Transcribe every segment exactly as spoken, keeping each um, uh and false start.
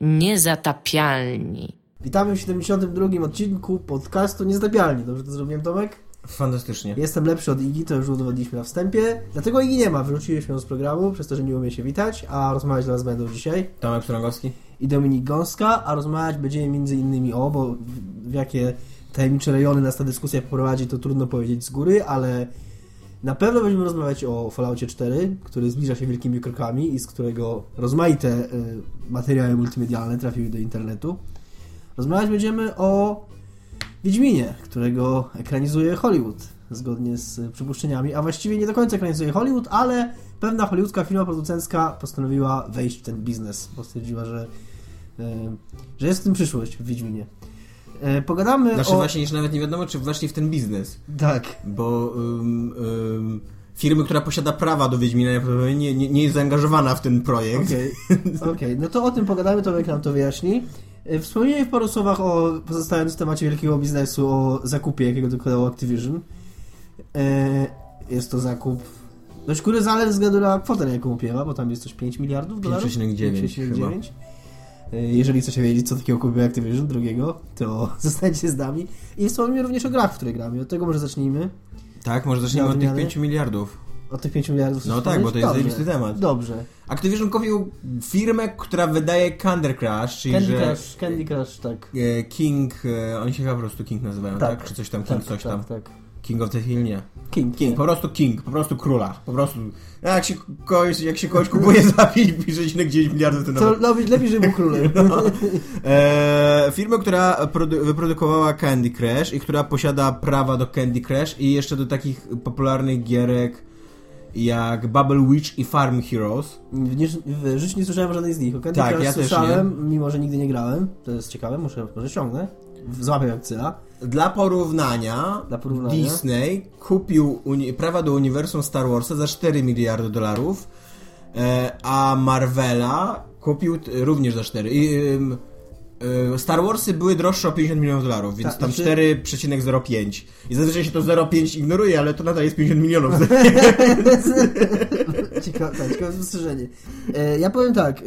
Niezatapialni. Witamy w siedemdziesiątym drugim odcinku podcastu Niezatapialni. Dobrze to zrobiłem, Tomek? Fantastycznie. Jestem lepszy od Igi, to już udowodniliśmy na wstępie. Dlatego Igi nie ma, wyrzuciliśmy ją z programu, przez to, że nie umie się witać, a rozmawiać dla nas będą dzisiaj Tomek Prongowski i Dominik Gąska, a rozmawiać będziemy między innymi o, bo w jakie tajemnicze rejony nas ta dyskusja poprowadzi, to trudno powiedzieć z góry, ale na pewno będziemy rozmawiać o Falloutie cztery, który zbliża się wielkimi krokami i z którego rozmaite y, materiały multimedialne trafiły do internetu. Rozmawiać będziemy o Wiedźminie, którego ekranizuje Hollywood, zgodnie z przypuszczeniami, a właściwie nie do końca ekranizuje Hollywood, ale pewna hollywoodzka firma producencka postanowiła wejść w ten biznes, bo stwierdziła, że, y, że jest w tym przyszłość w Wiedźminie. Pogadamy znaczy o... właśnie, że nawet nie wiadomo, czy weszli w ten biznes. Tak. Bo um, um, firmy, która posiada prawa do Wiedźmina, nie, nie, nie jest zaangażowana w ten projekt. Okej, okay. okay. No to o tym pogadamy, Tomek nam to wyjaśni. Wspomniałem w paru słowach o pozostającym temacie wielkiego biznesu, o zakupie, jakiego dokonało Activision. E, jest to zakup dość kuriozalny ze względu na kwotę, jaką upiewa, bo tam jest coś pięć miliardów dolarów? pięć przecinek dziewięć. Jeżeli chcecie wiedzieć, co takiego kupił Activision drugiego, to zostańcie z nami. I wspomnimy również o grach, w które gramy. Od tego może zacznijmy. Tak, może zacznijmy od tych pięciu miliardów. Od tych pięciu miliardów? No tak, bo to jest zajebisty temat. Dobrze. Activision kupił firmę, która wydaje Candy Crush, czyli Candy że... Crush, Candy Crush, tak. King, oni się chyba po prostu King nazywają, tak? tak? Czy coś tam, King, tak, coś tak, tam. Tak, tak. King of the Hill, nie. King, King, po prostu King, po prostu króla, po prostu. Jak się kogoś, jak się kogoś kupuje zabić, pisze się gdzieś miliardów, to nawet. To lepiej, żeby był królem. No. E, firmę, która produ- wyprodukowała Candy Crush i która posiada prawa do Candy Crush i jeszcze do takich popularnych gierek jak Bubble Witch i Farm Heroes. W, nie, w życiu nie słyszałem żadnej z nich. O Candy tak, Crush ja słyszałem, też mimo że nigdy nie grałem. To jest ciekawe, muszę, może ciągnę. Złapię jak cyla. Dla porównania, Dla porównania Disney kupił uni- prawa do uniwersum Star Warsa za cztery miliardy dolarów, e, a Marvela kupił t- również za cztery. I, e, e, Star Warsy były droższe o pięćdziesiąt milionów dolarów, więc Ta, tam czy... cztery przecinek zero pięć. I zazwyczaj się to zero przecinek pięć ignoruje, ale to nadal jest pięćdziesiąt milionów. Ciekawe, tak, ciekawe spostrzeżenie. E, ja powiem tak,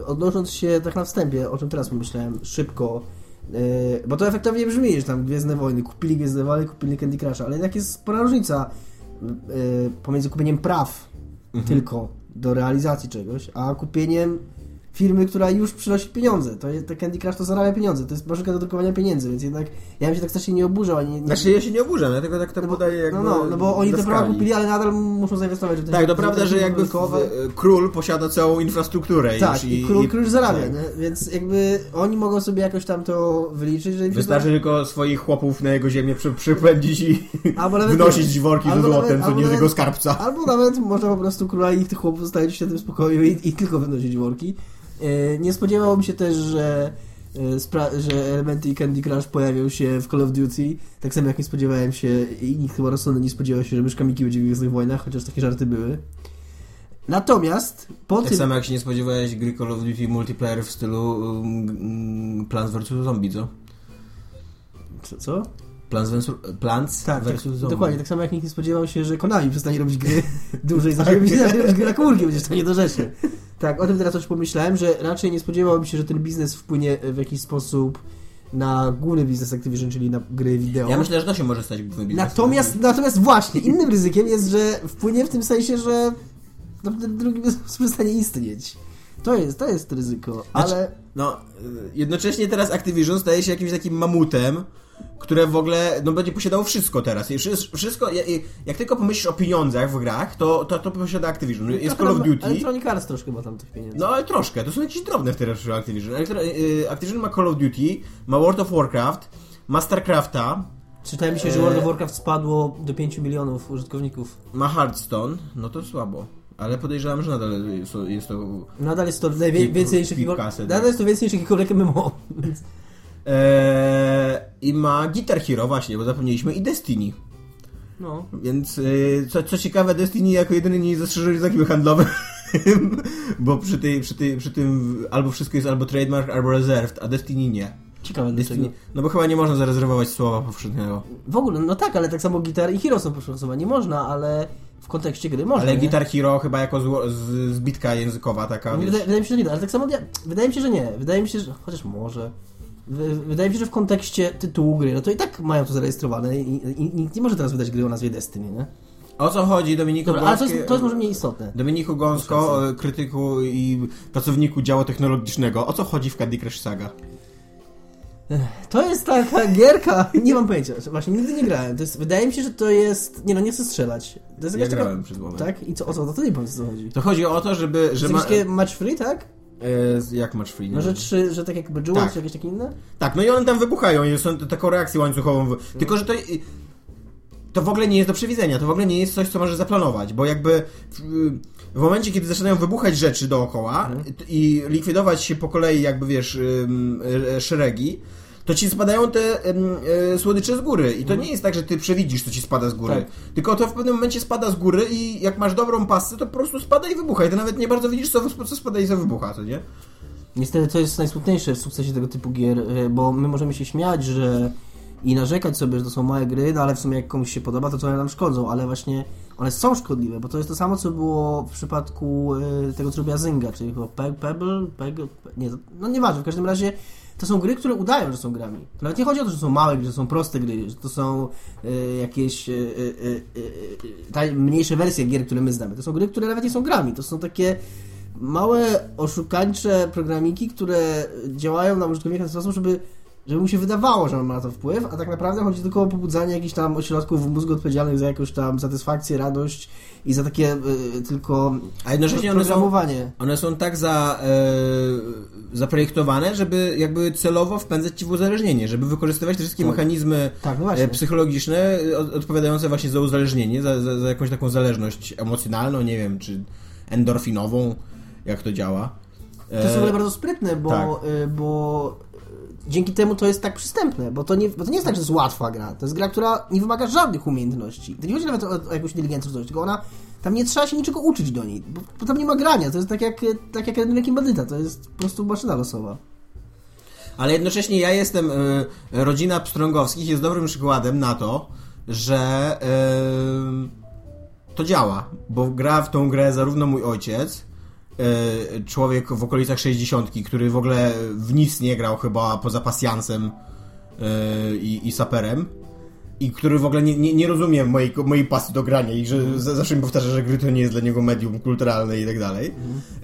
e, odnosząc się tak na wstępie, o czym teraz pomyślałem, szybko. Yy, bo to efektownie brzmi, że tam Gwiezdne Wojny, kupili Gwiezdne Wojny, kupili Candy Crusha, ale jednak jest spora różnica yy, pomiędzy kupieniem praw mhm. tylko do realizacji czegoś, a kupieniem firmy, która już przynosi pieniądze. To jest, Candy Crush to zarabia pieniądze, to jest maszynka do drukowania pieniędzy, więc jednak ja bym się tak strasznie nie oburzał. Ani, nie... Znaczy ja się nie oburzam, dlatego tak to no podaję jakby... No, no, no bo oni te prawa kupili, ale nadal muszą zainwestować. W ten tak, to prawda, że jakby w, król posiada całą infrastrukturę. Tak, i, i król, i, król zarabia, tak. Nie? Więc jakby oni mogą sobie jakoś tam to wyliczyć. Że wystarczy to... tylko swoich chłopów na jego ziemię przy, przypędzić i wnosić worki z złotem, co nie jego skarbca. Albo nawet można po prostu króla i tych chłopów zostawić się w tym spokoju i, i tylko wynosić worki. Nie spodziewałbym się też, że, spra- że elementy Candy Crush pojawią się w Call of Duty, tak samo jak nie spodziewałem się i nikt chyba rozsądny nie spodziewał się, że myszka Miki będzie w Gwiezdnych Wojnach, chociaż takie żarty były. Natomiast po tak tym... samo jak się nie spodziewałeś gry Call of Duty multiplayer w stylu um, Plants versus. Zombie, co? Co? co? Plants versus. Plants tak, versus tak, Zombie. Dokładnie, tak samo jak nikt nie spodziewał się, że Konami przestanie robić gry dłużej, zacznie robić gry na komórki, będziesz to nie do rzeczy. Tak, o tym teraz już pomyślałem, że raczej nie spodziewałbym się, że ten biznes wpłynie w jakiś sposób na główny biznes Activision, czyli na gry wideo. Ja myślę, że to się może stać głównym biznesem. Natomiast, natomiast właśnie, innym ryzykiem jest, że wpłynie w tym sensie, że ten drugi biznes przestanie istnieć. To jest, to jest ryzyko, znaczy, ale... No, jednocześnie teraz Activision staje się jakimś takim mamutem, które w ogóle, no, będzie posiadało wszystko teraz. I wszystko, jak tylko pomyślisz o pieniądzach w grach, to, to, to posiada Activision. No, jest Call of Duty. Electronic Arts troszkę ma tam tych pieniędzy. No, ale troszkę. To są jakieś drobne w tej rzeczy Activision. Activision ma Call of Duty, ma World of Warcraft, ma StarCrafta. Czytałem się, że World of Warcraft spadło do pięciu milionów użytkowników. Ma Hearthstone. No to słabo. Ale podejrzewam, że nadal jest to... Jest to nadal jest to najwięcej niż jakikolwiek M M O. Eee, I ma Guitar Hero właśnie, bo zapomnieliśmy, i Destiny. No. Więc yy, co, co ciekawe, Destiny jako jedyny nie zastrzeżony znakiem handlowym, bo przy, tej, przy, tej, przy tym albo wszystko jest albo trademark, albo reserved, a Destiny nie. Ciekawe Destiny. No bo chyba nie można zarezerwować słowa powszechnego. W ogóle, no tak, ale tak samo Guitar i Hero są powszechne, nie można, ale w kontekście gry może. Ale nie? Guitar Hero chyba jako zło, z, zbitka językowa taka. Wydaje, wydaje mi się, że nie, ale tak samo. Wydaje mi się, że nie. Wydaje mi się, że. Chociaż może. Wydaje mi się, że w kontekście tytułu gry, no to i tak mają to zarejestrowane i, i nikt nie może teraz wydać gry o nazwie Destiny, nie? O co chodzi, Dominiku Gąsko? Ale to jest, to jest może mniej istotne. Dominiku Gąsko, krytyku i pracowniku działu technologicznego. O co chodzi w Candy Crush Saga? To jest taka gierka, nie mam pojęcia, właśnie nigdy nie grałem. To jest, wydaje mi się, że to jest, nie no, nie chcę strzelać. To jest ja taka... grałem przez głowę. Tak? I co, o co, o to nie powiem, co chodzi. To chodzi o to, żeby... Że to ma... jest match free, tak? E, jak match free? Nie no, że trzy, że tak jak Bejeweled, tak. Czy jakieś takie inne? Tak, no i one tam wybuchają i są taką reakcję łańcuchową. W... Hmm. Tylko, że to... To w ogóle nie jest do przewidzenia, to w ogóle nie jest coś, co możesz zaplanować, bo jakby w momencie, kiedy zaczynają wybuchać rzeczy dookoła mhm. i likwidować się po kolei, jakby wiesz, szeregi, to ci spadają te słodycze z góry i to nie jest tak, że ty przewidzisz, co ci spada z góry, tak. Tylko to w pewnym momencie spada z góry i jak masz dobrą pasję, to po prostu spada i wybucha i ty nawet nie bardzo widzisz, co, co spada i co wybucha, to nie? Niestety to jest najsmutniejsze w sukcesie tego typu gier, bo my możemy się śmiać, że... I narzekać sobie, że to są małe gry, no ale w sumie jak komuś się podoba, to co one nam szkodzą, ale właśnie one są szkodliwe, bo to jest to samo, co było w przypadku y, tego, co robiła Zynga, czyli chyba pe- Pebble, pe- nie, no nieważne, w każdym razie to są gry, które udają, że są grami. To nawet nie chodzi o to, że są małe gry, że są proste gry, że to są y, jakieś y, y, y, y, mniejsze wersje gier, które my znamy. To są gry, które nawet nie są grami, to są takie małe, oszukańcze programiki, które działają na użytkownika w ten sposób, żeby żeby mu się wydawało, że on ma na to wpływ, a tak naprawdę chodzi tylko o pobudzanie jakichś tam ośrodków w mózgu odpowiedzialnych za jakąś tam satysfakcję, radość i za takie y, tylko a jednocześnie programowanie. One są, one są tak za, y, zaprojektowane, żeby jakby celowo wpędzać ci w uzależnienie, żeby wykorzystywać te wszystkie tak. mechanizmy tak, no psychologiczne od, odpowiadające właśnie za uzależnienie, za, za, za jakąś taką zależność emocjonalną, nie wiem, czy endorfinową, jak to działa. To jest w ogóle bardzo sprytne, bo, tak. y, bo dzięki temu to jest tak przystępne, bo to, nie, bo to nie jest tak, że jest łatwa gra. To jest gra, która nie wymaga żadnych umiejętności. To nie chodzi nawet o, o jakąś inteligencję czy coś, tylko ona... Tam nie trzeba się niczego uczyć do niej, bo, bo tam nie ma grania. To jest tak jak, tak jak Ręki Bandyta, to jest po prostu maszyna losowa. Ale jednocześnie ja jestem... Y, rodzina Pstrągowskich jest dobrym przykładem na to, że y, to działa, bo gra w tą grę zarówno mój ojciec, człowiek w okolicach sześćdziesiątki, który w ogóle w nic nie grał chyba poza pasjansem i, i saperem i który w ogóle nie, nie, nie rozumie mojej, mojej pasji do grania i że mm. zawsze mi powtarza, że gry to nie jest dla niego medium kulturalne i tak dalej.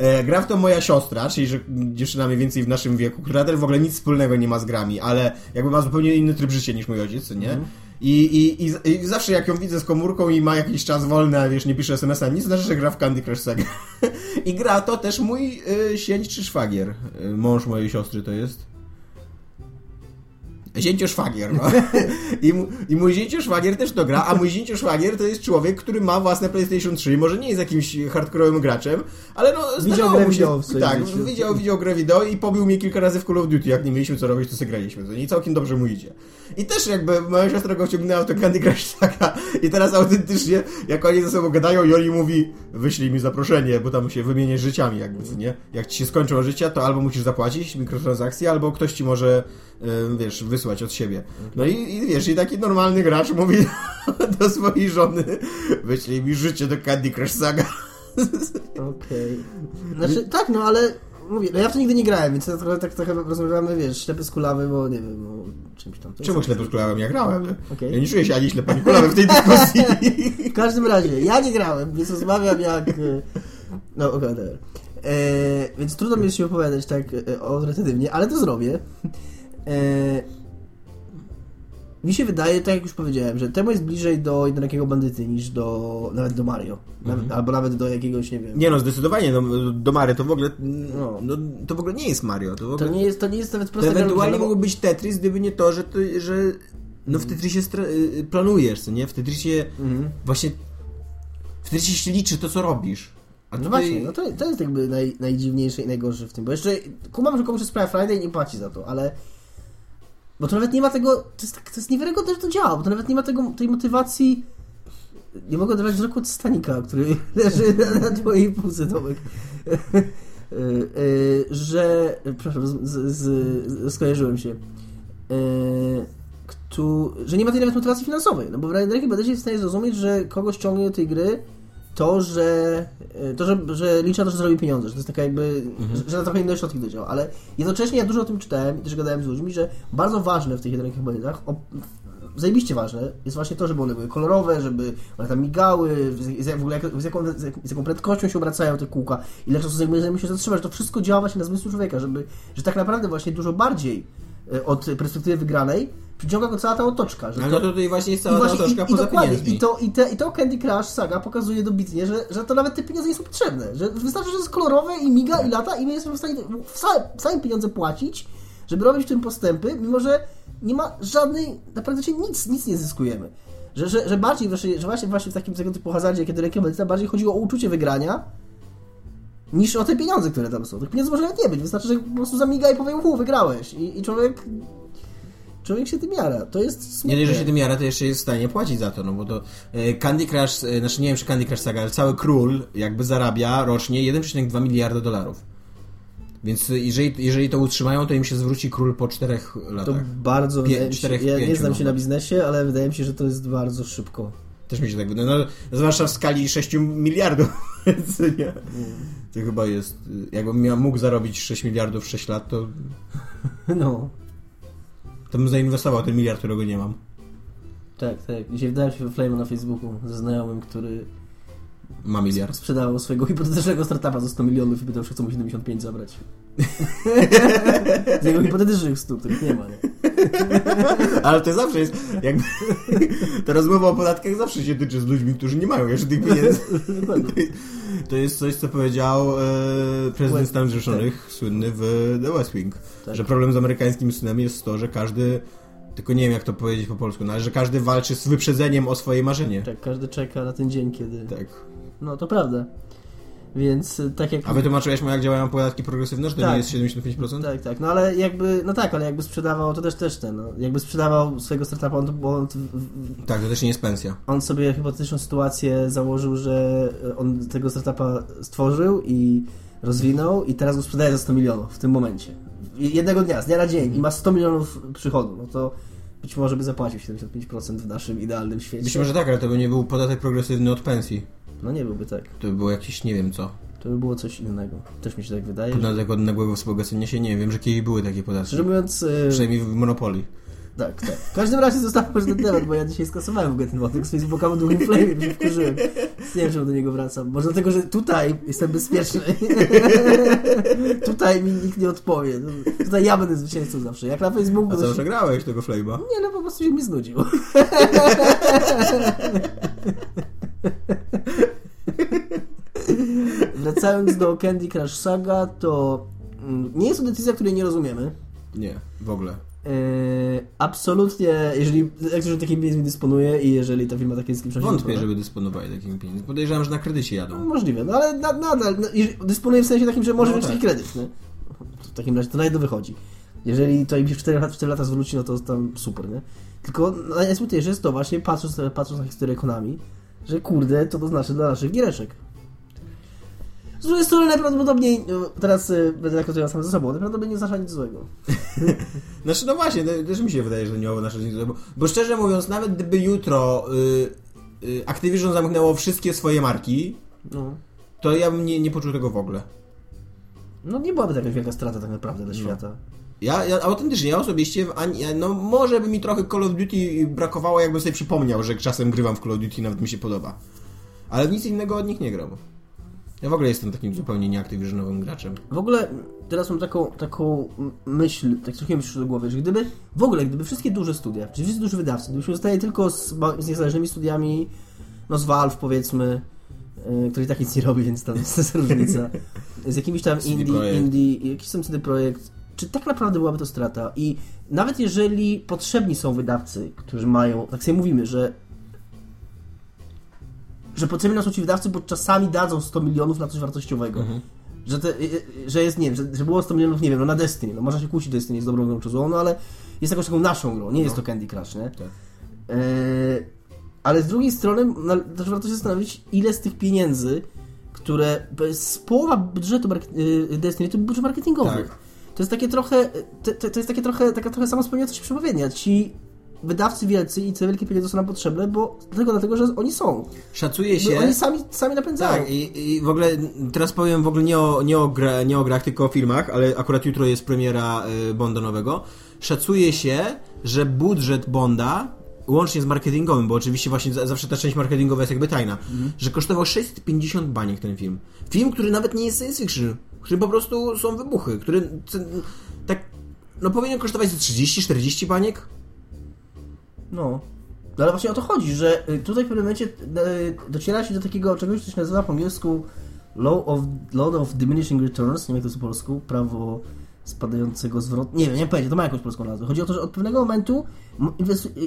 Mm. Gra w to moja siostra, czyli że dziewczyna mniej więcej w naszym wieku, która też w ogóle nic wspólnego nie ma z grami, ale jakby ma zupełnie inny tryb życia niż mój ojciec, nie? Mm. I, i, i, I zawsze jak ją widzę z komórką i ma jakiś czas wolny, a wiesz, nie pisze es em es a, nic, znaczy, że gra w Candy Crush Saga. I gra to też mój y, sięć czy szwagier. Y, mąż mojej siostry to jest. Zięcio szwagier, no. I, I mój zięcio szwagier też to gra, a mój zięcio szwagier to jest człowiek, który ma własne PlayStation trzy. Może nie jest jakimś hardkorowym graczem, ale no... Widział grę wideo. Tak, widział, widział grę wideo i pobił mnie kilka razy w Call of Duty. Jak nie mieliśmy co robić, to sobie graliśmy. To nie całkiem dobrze mu idzie. I też jakby moja siostra go wciągnęła w to Candy Crush Saga i teraz autentycznie, jak oni ze sobą gadają, Joli mówi, wyślij mi zaproszenie, bo tam się wymienię życiami jakby, nie? Jak ci się skończą życia, to albo musisz zapłacić mikrotransakcje, albo ktoś ci może, wiesz, wysłać od siebie. No i, i wiesz, i taki normalny gracz mówi do swojej żony, wyślij mi życie do Candy Crush Saga. Okej. Okay. Znaczy, tak, no ale mówię, no ja w to nigdy nie grałem, więc trochę tak trochę rozmawiamy, wiesz, ślepy z kulawy, bo nie wiem, no, czymś tam. Czemu ślepy z kulawem? Ja grałem. Okay. Ja nie czuję się ani ślepy, ani kulawy w tej dyskusji. W każdym razie, ja nie grałem, więc rozmawiam jak... No, okej, okay, dobra. Eee, więc trudno mi się opowiadać tak autorytatywnie, ale to zrobię. Eee, Mi się wydaje, tak jak już powiedziałem, że temu jest bliżej do jednego bandyty niż do nawet do Mario. Nawet, mhm. Albo nawet do jakiegoś, nie wiem. Nie no, zdecydowanie no, do Mario to w ogóle no. No, to w ogóle nie jest Mario. To, w ogóle... to, nie, jest, to nie jest nawet proste. To ewentualnie mógłby być Tetris, gdyby nie to, że, to, że no, w Tetrisie stra- planujesz, nie? W Tetrisie mhm. właśnie w Tetrisie się liczy to, co robisz. A no tutaj... właśnie, no to, to jest jakby naj, najdziwniejsze i najgorsze w tym, bo jeszcze kumam, że komuś jest Black Friday i nie płaci za to, ale bo to nawet nie ma tego, to jest, to jest niewiarygodne, że to działa, bo to nawet nie ma tego, tej motywacji, nie mogę odebrać wzroku od Stanika, który leży na, na twojej półce, Tomek, że, przepraszam, z, z, z, skojarzyłem się, Kto, że nie ma tej nawet motywacji finansowej, no bo w Ręki Bandycie jest w stanie zrozumieć, że kogoś ciągnie do tej gry, to, że, to, że, że liczę na to, że zrobi pieniądze, że to jest taka jakby, mhm. że na trochę inne środki to działa, ale jednocześnie ja dużo o tym czytałem i też gadałem z ludźmi, że bardzo ważne w tych jednorękich monetach, zajebiście ważne jest właśnie to, żeby one były kolorowe, żeby one tam migały, z, z, w ogóle jak, z, jaką, z jaką prędkością się obracają te kółka, ile czasu zajmuje się zatrzymać, to wszystko działa właśnie na zmysł człowieka, żeby, że tak naprawdę właśnie dużo bardziej od perspektywy wygranej, przyciąga go cała ta otoczka. Że ale to, tutaj właśnie jest cała właśnie, ta otoczka i, poza i pieniędzmi. I to, i, te, I to Candy Crush saga pokazuje dobitnie, że, że to nawet te pieniądze nie są potrzebne. Że wystarczy, że jest kolorowe i miga tak. i lata i my jesteśmy w stanie sami pieniądze płacić, żeby robić w tym postępy, mimo że nie ma żadnej, naprawdę się nic, nic nie zyskujemy. Że, że, że bardziej, że właśnie, właśnie w takim tego typu hazardzie, kiedy rekomendacja, bardziej chodziło o uczucie wygrania, niż o te pieniądze, które tam są. Tych pieniędzy może nawet nie być. Wystarczy, że po prostu zamiga i powie, u, wygrałeś. I, i człowiek... Człowiek się tym jara. To jest smutne. Nie, że się tym jara, to jeszcze jest w stanie płacić za to, no bo to Candy Crush, znaczy nie wiem, czy Candy Crush saga, ale cały król jakby zarabia rocznie jeden przecinek dwa miliarda dolarów. Więc jeżeli, jeżeli to utrzymają, to im się zwróci król po czterech latach. To bardzo... Pie- czterech, ja pięciu, nie znam no. się na biznesie, ale wydaje mi się, że to jest bardzo szybko. Też mi się tak wydaje. No, zwłaszcza w skali sześciu miliardów. nie. To chyba jest... Jakbym miał, mógł zarobić sześć miliardów w sześć lat, to... No. To bym zainwestował ten miliard, którego nie mam. Tak, tak. Dzisiaj wdałem się we flame'a na Facebooku ze znajomym, który... Ma miliard. Sprzedawał swojego hipotetycznego startupa za sto milionów i pytał, czy chce mu siedemdziesiąt pięć zabrać. Z jego hipotetycznych stu, których nie ma. Nie? Ale to zawsze jest... Jakby, ta rozmowa o podatkach zawsze się tyczy z ludźmi, którzy nie mają jeszcze tych pieniędzy. To jest coś, co powiedział e, prezydent West, Stanów Zjednoczonych, tak. słynny w The West Wing, tak. że problem z amerykańskim synem jest to, że każdy... Tylko nie wiem, jak to powiedzieć po polsku, no, ale że każdy walczy z wyprzedzeniem o swoje marzenie. Tak, każdy czeka na ten dzień, kiedy... Tak. No, to prawda. Więc tak jak... A wytłumaczyłeś mu, jak działają podatki progresywne, że to tak. nie jest siedemdziesiąt pięć procent? Tak, tak. No ale jakby... No tak, ale jakby sprzedawał, to też też ten, no. Jakby sprzedawał swojego startupa, on to... On to w... Tak, to też nie jest pensja. On sobie hipotetyczną sytuację założył, że on tego startupa stworzył i rozwinął i teraz go sprzedaje za sto milionów w tym momencie. Jednego dnia, z dnia na dzień i ma sto milionów przychodu, no to... Być może by zapłacił siedemdziesiąt pięć procent w naszym idealnym świecie. Być może tak, ale to by nie był podatek progresywny od pensji. No nie byłby tak. To by było jakieś nie wiem co. To by było coś innego. Też mi się tak wydaje. Podatek że... od nagłego wzbogacenia się nie wiem, że kiedyś były takie podatki. Szczerze mówiąc... Yy... Przynajmniej w Monopolii. Tak, tak. W każdym razie zostawmy ten temat, bo ja dzisiaj skasowałem w ogóle ten wątek z Facebooka, bo długim flame'em się wkurzyłem. Nie wiem, czemu do niego wracam. Może dlatego, że tutaj jestem bezpieczny. Tutaj mi nikt nie odpowie. Tutaj ja będę zwycięzcą zawsze. Jak na Facebooku... A zawsze się... grałeś tego flame'a? Nie, no po prostu się mi znudził. Wracając do Candy Crush Saga, to nie jest to decyzja, której nie rozumiemy. Nie, w ogóle. Yy, absolutnie, jeżeli ktoś takimi pieniędzmi dysponuje i jeżeli ta firma takie zyski... Wątpię, żeby dysponowali takimi pieniędzmi. Podejrzewam, że na kredycie jadą. No, możliwe, no ale nadal. Na, na, no, dysponuje w sensie takim, że może no, mieć tak. taki kredyt. Nie? W takim razie to najdo wychodzi. Jeżeli to im się w cztery lata zwróci, no to tam super, nie? Tylko no, najsmutniejsze jest to właśnie, patrząc, patrząc na historię Konami, że kurde, to to znaczy dla naszych giereczek. Z drugiej strony najprawdopodobniej, teraz będę tak rozmawiał sam ze sobą, najprawdopodobniej nie oznacza nic złego. Znaczy no właśnie, też mi się wydaje, że to nie oznacza nic złego, bo szczerze mówiąc, nawet gdyby jutro y, y, Activision zamknęło wszystkie swoje marki, no. to ja bym nie, nie poczuł tego w ogóle. No nie byłaby taka wielka strata tak naprawdę dla no. świata. Ja, ja autentycznie, ja osobiście, no może by mi trochę Call of Duty brakowało, jakbym sobie przypomniał, że czasem grywam w Call of Duty i nawet mi się podoba. Ale nic innego od nich nie gram. Ja w ogóle jestem takim zupełnie nieaktywizionowym graczem. W ogóle teraz mam taką, taką myśl, tak trochę mi przyszło do głowy, że gdyby, w ogóle gdyby wszystkie duże studia, czyli wszyscy duży wydawcy, gdybyśmy zostali tylko z, z niezależnymi studiami, no z Valve powiedzmy, yy, który tak nic nie robi, więc tam jest różnica, z jakimiś tam indie, indie, jakiś tam C D Projekt, czy tak naprawdę byłaby to strata? I nawet jeżeli potrzebni są wydawcy, którzy mają, tak sobie mówimy, że że potrzebni są ci wydawcy, bo czasami dadzą sto milionów na coś wartościowego. Mhm. Że, te, że jest, nie wiem, że, że było sto milionów, nie wiem, no na Destiny. No można się kłócić, Destiny z dobrą grą czy złą, no ale jest jakąś taką naszą grą, nie no. jest to Candy Crush, nie? Tak. E, ale z drugiej strony no, też warto się zastanowić, ile z tych pieniędzy, które... Z połowa budżetu market- Destiny to budżet marketingowy. Tak. To jest takie trochę... To, to jest takie trochę, taka trochę samospełniająca się przepowiednia. Ci wydawcy wielcy i te wielkie pieniądze są nam potrzebne, bo tylko dlatego, że oni są. Szacuje się. Bo oni sami, sami napędzają. Tak, i, i w ogóle teraz powiem w ogóle nie o, nie, o gra, nie o grach, tylko o filmach, ale akurat jutro jest premiera y, Bonda nowego. Szacuje się, że budżet Bonda, łącznie z marketingowym, bo oczywiście właśnie zawsze ta część marketingowa jest jakby tajna, mm. że kosztował sześćset pięćdziesiąt baniek ten film. Film, który nawet nie jest science fiction, który po prostu są wybuchy, który tak, no powinien kosztować trzydzieści czterdzieści baniek. No, no ale właśnie o to chodzi, że tutaj w pewnym momencie dociera się do takiego czegoś, co się nazywa po angielsku law of, law of diminishing returns, nie wiem jak to jest po polsku, prawo spadającego zwrotu, nie wiem, nie wiem, to ma jakąś polską nazwę. Chodzi o to, że od pewnego momentu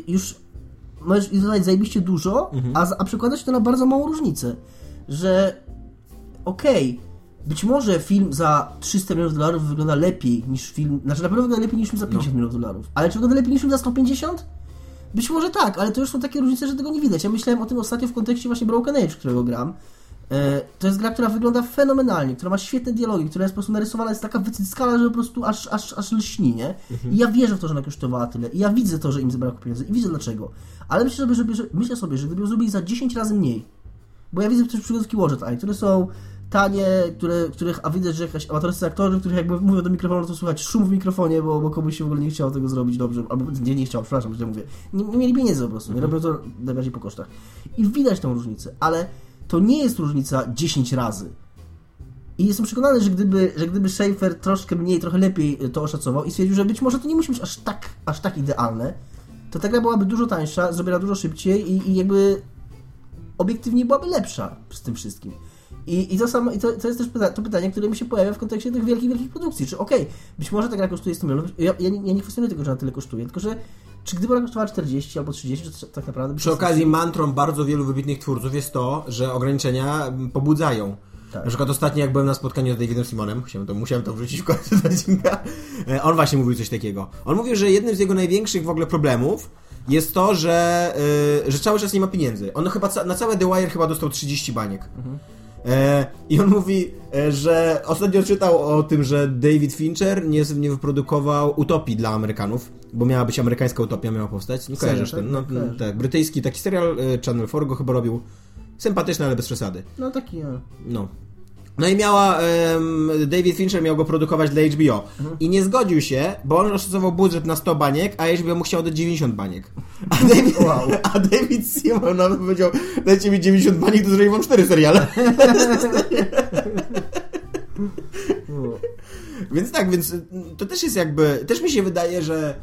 już możesz inwestować zajebiście dużo, mhm. a, a przekłada się to na bardzo małą różnicę, że okej, okay, być może film za trzysta milionów dolarów wygląda lepiej niż film, znaczy na pewno wygląda lepiej niż film za pięćdziesiąt milionów dolarów, ale czy wygląda lepiej niż film za sto pięćdziesiąt? Być może tak, ale to już są takie różnice, że tego nie widać. Ja myślałem o tym ostatnio w kontekście właśnie Broken Age, którego gram. To jest gra, która wygląda fenomenalnie, która ma świetne dialogi, która jest po prostu narysowana, jest taka wycyckana, że po prostu aż, aż, aż lśni, nie? I ja wierzę w to, że ona kosztowała tyle. I ja widzę to, że im zabrakło pieniędzy i widzę dlaczego. Ale myślę sobie, że, myślę sobie, że gdyby ją zrobili za dziesięć razy mniej, bo ja widzę też przygodówki Watch Eye, które są tanie, które, których, a widać, że jakaś amatorscy aktorzy, których jakby mówią do mikrofonu, to słychać szum w mikrofonie, bo, bo komuś się w ogóle nie chciało tego zrobić dobrze, albo nie, nie chciał, przepraszam, że mówię. Nie, nie mieli pieniędzy po prostu, nie robią to najbardziej po kosztach. I widać tą różnicę, ale to nie jest różnica dziesięć razy. I jestem przekonany, że gdyby, że gdyby Schaefer troszkę mniej, trochę lepiej to oszacował i stwierdził, że być może to nie musi być aż tak, aż tak idealne, to ta gra byłaby dużo tańsza, zrobiła dużo szybciej i, i jakby obiektywnie byłaby lepsza z tym wszystkim. I, i, to, samo, i to, to jest też pyta- to pytanie, które mi się pojawia w kontekście tych wielkich, wielkich produkcji. Czy okej, okay, być może ta gra kosztuje sto milionów, ja, ja, ja nie kwestionuję tego, że ona tyle kosztuje, tylko że czy gdyby ona kosztowała czterdzieści albo trzydzieści, to tak naprawdę... Przy okazji mantrą bardzo wielu wybitnych twórców jest to, że ograniczenia pobudzają. Tak. Na przykład ostatnio, jak byłem na spotkaniu z Davidem Simonem, musiałem to, musiałem to wrzucić w końcu do odcinka, on właśnie mówił coś takiego. On mówił, że jednym z jego największych w ogóle problemów jest to, że, yy, że cały czas nie ma pieniędzy. On chyba ca- na całe The Wire chyba dostał trzydzieści baniek. Mhm. I on mówi, że ostatnio czytał o tym, że David Fincher nie, nie wyprodukował Utopii dla Amerykanów, bo miała być amerykańska Utopia, miała powstać. Nie kojarzysz ten? No, kojarzy. Tak, brytyjski taki serial, Channel cztery go chyba robił. Sympatyczny, ale bez przesady. No taki, ja. No. No i miała, um, David Fincher miał go produkować dla H B O. Mhm. I nie zgodził się, bo on oszacował budżet na sto baniek, a H B O mu chciał dać dziewięćdziesiąt baniek. A David, wow. a David Simon nawet powiedział, dajcie mi dziewięćdziesiąt baniek, to zrobię wam cztery seriale. Więc tak, więc to też jest jakby, też mi się wydaje, że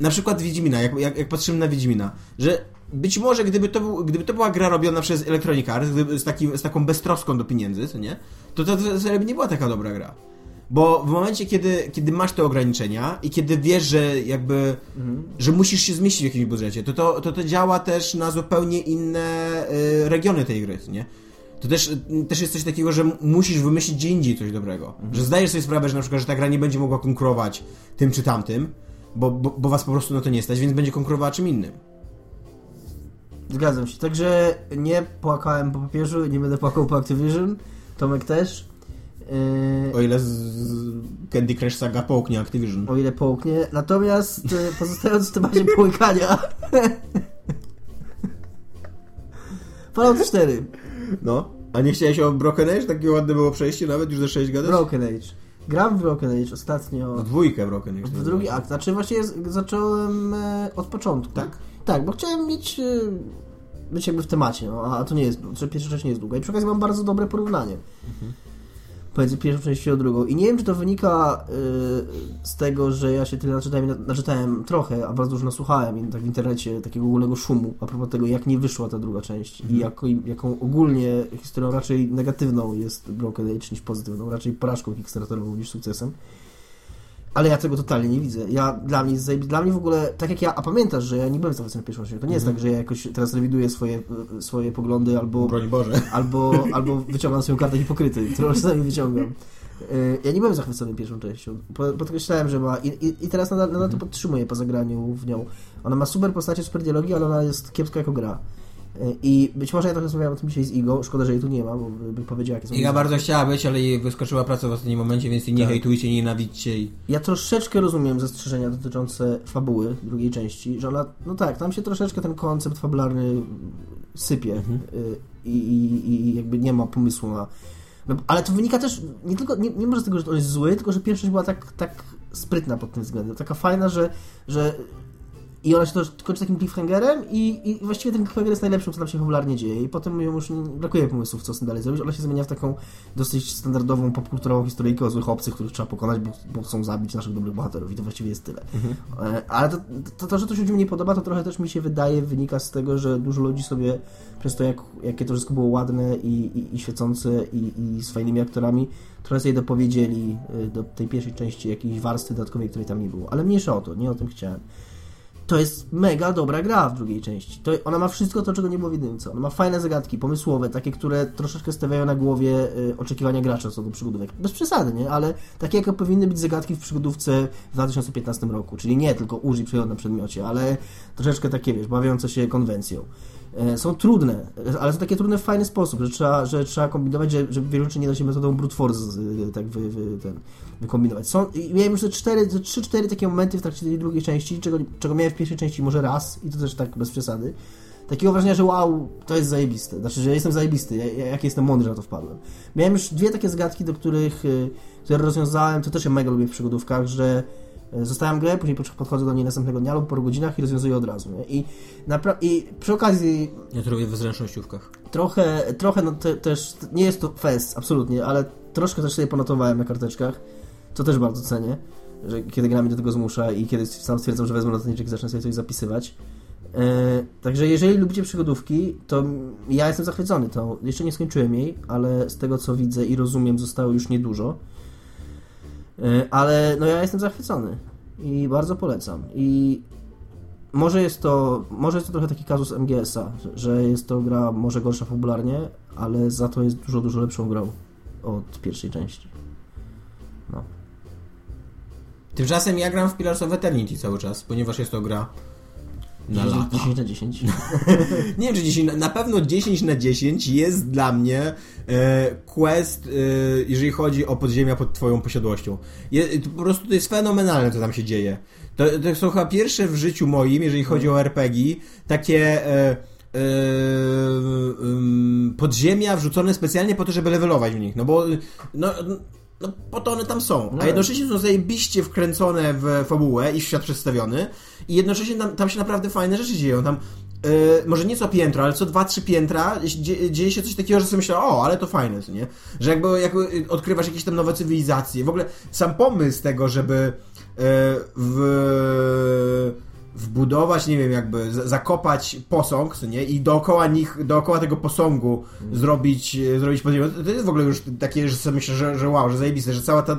na przykład Wiedźmina, jak, jak, jak patrzymy na Wiedźmina, że być może gdyby to, był, gdyby to była gra robiona przez Electronic Arts z, taki, z taką beztroską do pieniędzy, co nie? To to by nie była taka dobra gra. Bo w momencie, kiedy, kiedy masz te ograniczenia i kiedy wiesz, że jakby mhm. że musisz się zmieścić w jakimś budżecie, to to, to to działa też na zupełnie inne regiony tej gry, co nie? To też, też jest coś takiego, że musisz wymyślić gdzie indziej coś dobrego. Mhm. Że zdajesz sobie sprawę, że na przykład, że ta gra nie będzie mogła konkurować tym czy tamtym, bo, bo, bo was po prostu na to nie stać, więc będzie konkurowała czym innym. Zgadzam się. Także nie płakałem po papieżu, nie będę płakał po Activision. Tomek też. Yy... O ile z... Candy Crush saga połknie Activision. O ile połknie. Natomiast pozostając w temacie połykania... Fallout cztery. No. A nie chciałeś o Broken Age? Takie ładne było przejście nawet? Już za sześć gadasz? Broken Age. Gram w Broken Age ostatnio. W dwójkę Broken Age. W drugi akt. Znaczy właśnie zacząłem od początku. Tak. Tak, bo chciałem mieć, być jakby w temacie, no, a to nie jest, pierwsza część nie jest długa. I przy okazji mam bardzo dobre porównanie mhm. pomiędzy pierwszą częścią a drugą. I nie wiem, czy to wynika y, z tego, że ja się tyle naczytałem, naczytałem trochę, a bardzo dużo nasłuchałem i tak w internecie takiego ogólnego szumu a propos tego, jak nie wyszła ta druga część mhm. i jako, jaką ogólnie historią raczej negatywną jest Broken Age niż pozytywną, raczej porażką kickstarterową niż sukcesem. Ale ja tego totalnie nie widzę. Ja, dla, mnie, dla mnie w ogóle, tak jak ja, a pamiętasz, że ja nie byłem zachwycony pierwszą częścią, to nie jest mm. tak, że ja jakoś teraz rewiduję swoje, swoje poglądy albo... Broń Boże. Albo, albo wyciągam swoją kartę hipokryty, którą czasami wyciągam. Ja nie byłem zachwycony pierwszą częścią. Podkreślałem, że ma... I, i, i teraz nadal, nadal to podtrzymuję po zagraniu w nią. Ona ma super postacie, super dialogi, ale ona jest kiepska jako gra. I być może ja trochę rozmawiałem o tym dzisiaj z Igą, szkoda, że jej tu nie ma, bo by powiedziała, jakie są... Iga bardzo chciała być, ale jej wyskoczyła praca w ostatnim momencie, więc jej nie tak. hejtujcie, nie nienawidźcie jej. Ja troszeczkę rozumiem zastrzeżenia dotyczące fabuły drugiej części, że ona, no tak, tam się troszeczkę ten koncept fabularny sypie mhm. I, i, i jakby nie ma pomysłu na... No, ale to wynika też, nie tylko, nie, nie może z tego, że on jest zły, tylko że pierwszość była tak, tak sprytna pod tym względem, taka fajna, że... że i ona się to kończy takim cliffhangerem i, i właściwie ten cliffhanger jest najlepszym, co nam się popularnie dzieje i potem już nie brakuje pomysłów, co z tym dalej zrobić. Ona się zmienia w taką dosyć standardową, popkulturową historyjkę o złych obcych, których trzeba pokonać, bo, bo chcą zabić naszych dobrych bohaterów i to właściwie jest tyle. Mhm. Ale to, to, to, że to się ludziom nie podoba, to trochę też mi się wydaje, wynika z tego, że dużo ludzi sobie przez to, jak, jakie to wszystko było ładne i, i, i świecące i, i z fajnymi aktorami, trochę sobie dopowiedzieli do tej pierwszej części jakiejś warstwy dodatkowej, której tam nie było. Ale mniejsza o to, nie o tym chciałem. To jest mega dobra gra w drugiej części. To ona ma wszystko to, czego nie było w jedynce. Ona ma fajne zagadki pomysłowe, takie, które troszeczkę stawiają na głowie y, oczekiwania gracza co do przygodówek. Bez przesady, nie? Ale takie, jakie powinny być zagadki w przygodówce w dwa tysiące piętnastym roku. Czyli nie tylko użyj przygodę na przedmiocie, ale troszeczkę takie, wiesz, bawiące się konwencją. E, są trudne, ale są takie trudne w fajny sposób, że trzeba, że trzeba kombinować, że, że wielu rzeczy nie da się metodą brute force y, tak wy, wy, ten, wykombinować. Są, miałem już te trzy cztery takie momenty w trakcie tej drugiej części, czego, czego miałem w pierwszej części może raz i to też tak bez przesady. Takiego wrażenia, że wow, to jest zajebiste. Znaczy, że ja jestem zajebisty, ja, ja, jak jestem mądry, że na to wpadłem. Miałem już dwie takie zagadki, do których y, które rozwiązałem, to też ja mega lubię w przygodówkach, że zostawiam grę, później podchodzę do niej następnego dnia lub po godzinach i rozwiązuję od razu. Nie? I, napra- I przy okazji... Ja to robię w zręcznościówkach. Trochę, trochę no te, też, nie jest to fest, absolutnie, ale troszkę też sobie ponotowałem na karteczkach, co też bardzo cenię, że kiedy gra mnie do tego zmusza i kiedy sam stwierdzam, że wezmę notatniczek i zacznę sobie coś zapisywać. Yy, także jeżeli lubicie przygodówki, to ja jestem zachwycony. To jeszcze nie skończyłem jej, ale z tego co widzę i rozumiem, zostało już niedużo. Ale no ja jestem zachwycony i bardzo polecam i może jest to może jest to trochę taki kazus M G S a, że jest to gra może gorsza popularnie, ale za to jest dużo, dużo lepszą grą od pierwszej części. No. Tymczasem ja gram w Pillars of Eternity cały czas, ponieważ jest to gra na lata. dziesięć na dziesięć Nie wiem, czy dziesięć, na pewno dziesięć na dziesięć jest dla mnie e, quest, e, jeżeli chodzi o podziemia pod twoją posiadłością. Je, to po prostu to jest fenomenalne, co tam się dzieje. To, to są chyba pierwsze w życiu moim, jeżeli chodzi o R P G, takie e, e, e, podziemia wrzucone specjalnie po to, żeby levelować w nich. No bo... No, No po to one tam są, a jednocześnie są zajebiście wkręcone w fabułę i w świat przedstawiony i jednocześnie tam, tam się naprawdę fajne rzeczy dzieją, tam yy, może nie co piętro, ale co dwa, trzy piętra dzie, dzieje się coś takiego, że sobie myślę, o, ale to fajne, nie? Że jakby, jakby odkrywasz jakieś tam nowe cywilizacje, w ogóle sam pomysł tego, żeby yy, w... wbudować, nie wiem, jakby zakopać posąg, nie? I dookoła nich, dookoła tego posągu mm. zrobić, zrobić podziemie. To jest w ogóle już takie, że sobie myślę, że, że wow, że zajebiste, że cała ta,